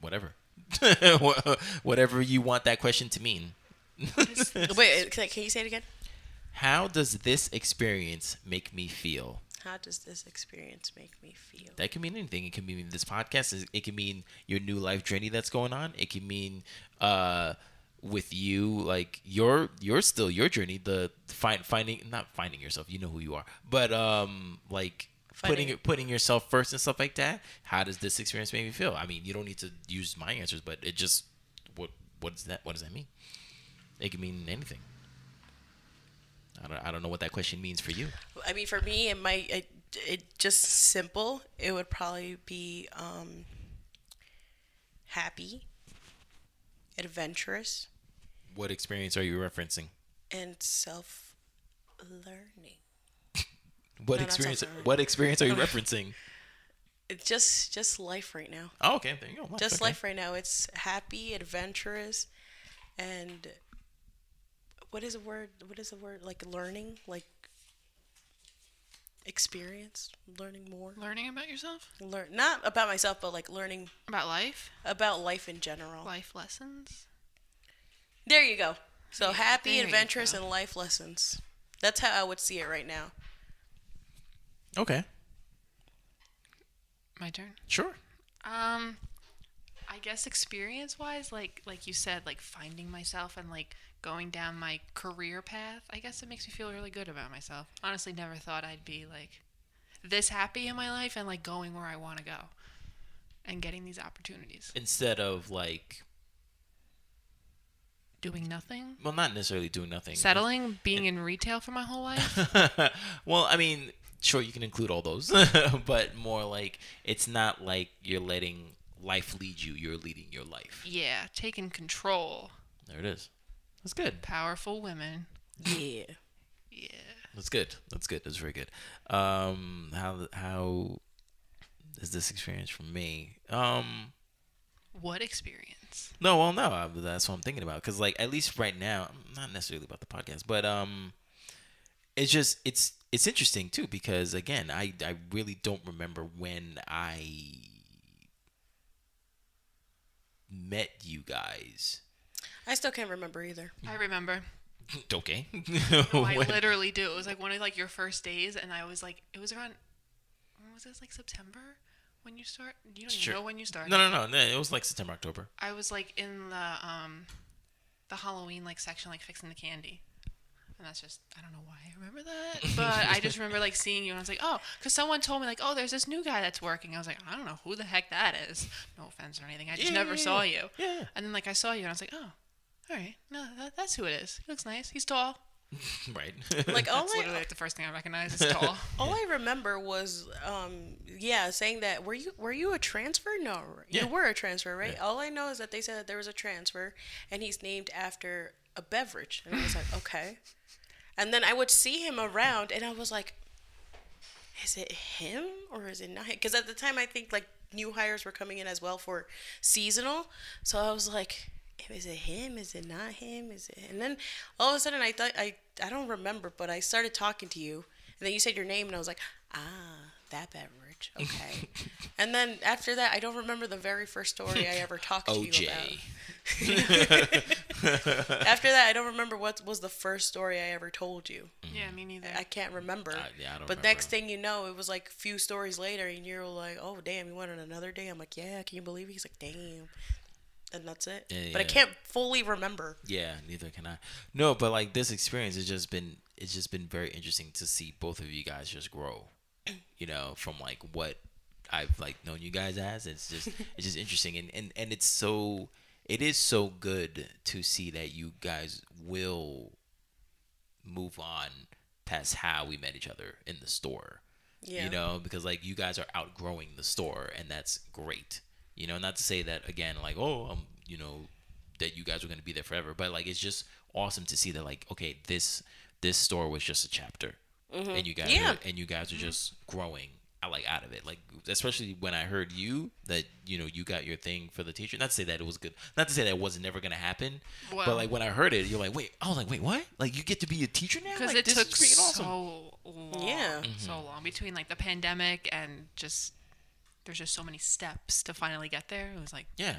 whatever. Whatever you want that question to mean. Wait, can you say it again? How does this experience make me feel? How does this experience make me feel? That can mean anything. It can mean this podcast. It can mean your new life journey that's going on. It can mean uh, with you, like your your still your journey. The find finding not finding yourself. You know who you are, but um, like. Funny. Putting putting yourself first and stuff like that. How does this experience make me feel? I mean, you don't need to use my answers, but it just what what does that what does that mean? It can mean anything. I don't I don't know what that question means for you. I mean, for me, it might it, it just simple. It would probably be um, happy, adventurous. What experience are you referencing? And self-learning. What no, experience? What experience are you referencing? Just, just life right now. Oh, okay. There you go. That's just okay. Life right now. It's happy, adventurous, and what is the word? What is the word? Like learning, like experience, learning more, learning about yourself. Learn not about myself, but like learning about life, about life in general, life lessons. There you go. So yeah, happy, adventurous, and life lessons. That's how I would see it right now. Okay. My turn. Sure. Um, I guess experience-wise, like like you said, like finding myself and like going down my career path. I guess it makes me feel really good about myself. Honestly, never thought I'd be like this happy in my life and like going where I want to go and getting these opportunities instead of like doing nothing. Well, not necessarily doing nothing. Settling, being in, in retail for my whole life. Well, I mean. Sure, you can include all those, but more like it's not like you're letting life lead you. You're leading your life. Yeah, taking control. There it is. That's good. Powerful women. Yeah. Yeah. That's good. That's good. That's very good. Um, how how is this experience for me? Um, what experience? No, well, no, I, that's what I'm thinking about. Because like at least right now, not necessarily about the podcast, but um, it's just it's. It's interesting, too, because, again, I, I really don't remember when I met you guys. I still can't remember either. I remember. Okay. No, I literally do. It was, like, one of, like, your first days, and I was, like, it was around, when was this, like, September when you start? You don't sure. even know when you started. No, no, no, no. It was, like, September, October. I was, like, in the um, the Halloween, like, section, like, fixing the candy. And that's just, I don't know why I remember that, but I just remember like seeing you and I was like, oh, because someone told me like, oh, there's this new guy that's working. I was like, I don't know who the heck that is. No offense or anything. I just yeah, never yeah, saw you. Yeah. And then like I saw you and I was like, oh, all right. No, that, that's who it is. He looks nice. He's tall. Right. Like all that's I, literally like, the first thing I recognize is tall. All I remember was, um, yeah, saying that, were you were you a transfer? No, yeah. You were a transfer, right? Yeah. All I know is that they said that there was a transfer and he's named after a beverage. And I was like, okay. And then I would see him around, and I was like, is it him or is it not him? Because at the time, I think, like, new hires were coming in as well for seasonal. So I was like, is it him? Is it not him? Is it him? And then all of a sudden, I thought, I, I don't remember, but I started talking to you. And then you said your name, and I was like, ah, that beverage. Okay. And then after that, I don't remember the very first story I ever talked to you about. After that, I don't remember what was the first story I ever told you. Yeah, me neither. I can't remember. I, yeah, I don't but remember. Next thing you know, it was like a few stories later, and you're like, "Oh, damn, you went on another day." I'm like, "Yeah, can you believe it?" He's like, "Damn," and that's it. Yeah, but yeah. I can't fully remember. Yeah, neither can I. No, but like this experience has just been it's just been very interesting to see both of you guys just grow. You know, from like what I've like known you guys as, it's just it's just interesting, and and and it's so. It is so good to see that you guys will move on past how we met each other in the store. Yeah. You know, because like you guys are outgrowing the store and that's great. You know, not to say that again, like, oh, um, you know, that you guys are going to be there forever. But like, it's just awesome to see that like, okay, this, this store was just a chapter mm-hmm. and you guys, yeah. are, and you guys are mm-hmm. just growing. I like out of it, like especially when I heard you that you know you got your thing for the t-shirt. Not to say that it was good, not to say that it wasn't never gonna happen, well, but like when I heard it, you're like, wait, I was like, wait, what? Like you get to be a teacher now? Because like, it this took is freaking awesome. so long, yeah, mm-hmm. so long between like the pandemic and just there's just so many steps to finally get there. It was like, yeah,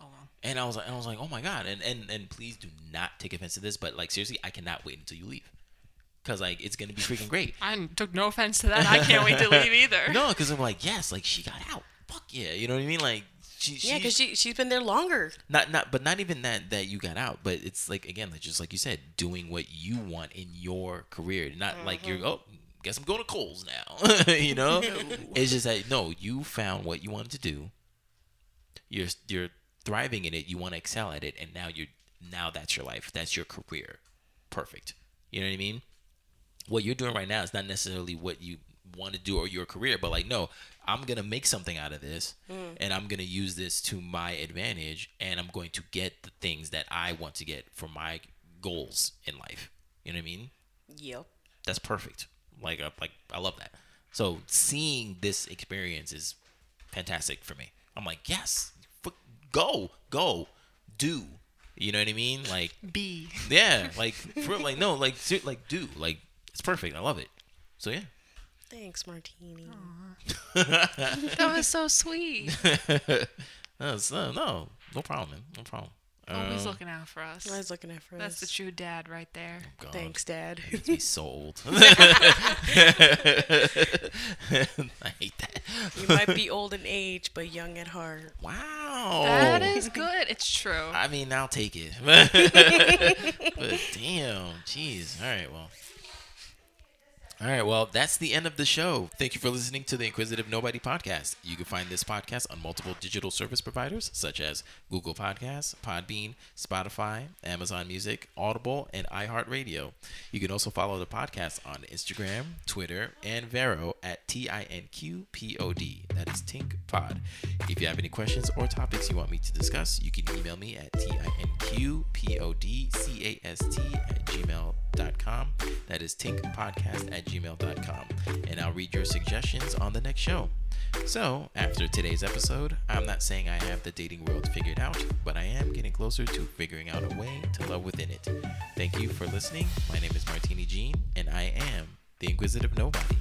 Oh, wow. And I was like, and I was like, oh my god! And and and please do not take offense to this, but like seriously, I cannot wait until you leave, because like it's gonna be freaking great. I took no offense to that. I can't wait to leave either. No, because I'm like, yes, like she got out. Fuck yeah, you know what I mean? Like she, she yeah, because she she's been there longer. Not not, but not even that that you got out. But it's like again, like just like you said, doing what you want in your career, not mm-hmm. like you're oh. guess I'm going to Kohl's now. You know? No. It's just that no, you found what you wanted to do. You're you're thriving in it, you want to excel at it, and now you're now that's your life. That's your career. Perfect. You know what I mean? What you're doing right now is not necessarily what you want to do or your career, but like no, I'm going to make something out of this mm. and I'm going to use this to my advantage, and I'm going to get the things that I want to get for my goals in life. You know what I mean? Yep. That's perfect. Like, uh, like I love that. So seeing this experience is fantastic for me. I'm like, yes, f- go, go, do. You know what I mean? Like, be. Yeah, like, for, like no, like, ser- like, do. Like, it's perfect. I love it. So yeah. Thanks, Martini. That was so sweet. no, so, no, no problem, man. No problem. Always um, looking out for us. Always looking out for That's us. That's the true dad right there. Oh, thanks, Dad. Makes me so old. I hate that. You might be old in age, but young at heart. Wow. That is good. It's true. I mean, I'll take it. But damn. Jeez. All right, well. All right, well, that's the end of the show. Thank you for listening to the Inquisitive Nobody Podcast. You can find this podcast on multiple digital service providers such as Google Podcasts, Podbean, Spotify, Amazon Music, Audible, and iHeartRadio. You can also follow the podcast on Instagram, Twitter, and Vero at T I N Q P O D. That is Tinqpod. If you have any questions or topics you want me to discuss, you can email me at T I N Q P O D C A S T at gmail dot com. That is tinqpodcast at gmail dot com, and I'll read your suggestions on the next show. So after today's episode, I'm not saying I have the dating world figured out, but I am getting closer to figuring out a way to love within it. Thank you for listening. My name is Martini Jean, and I am the Inquisitive Nobody.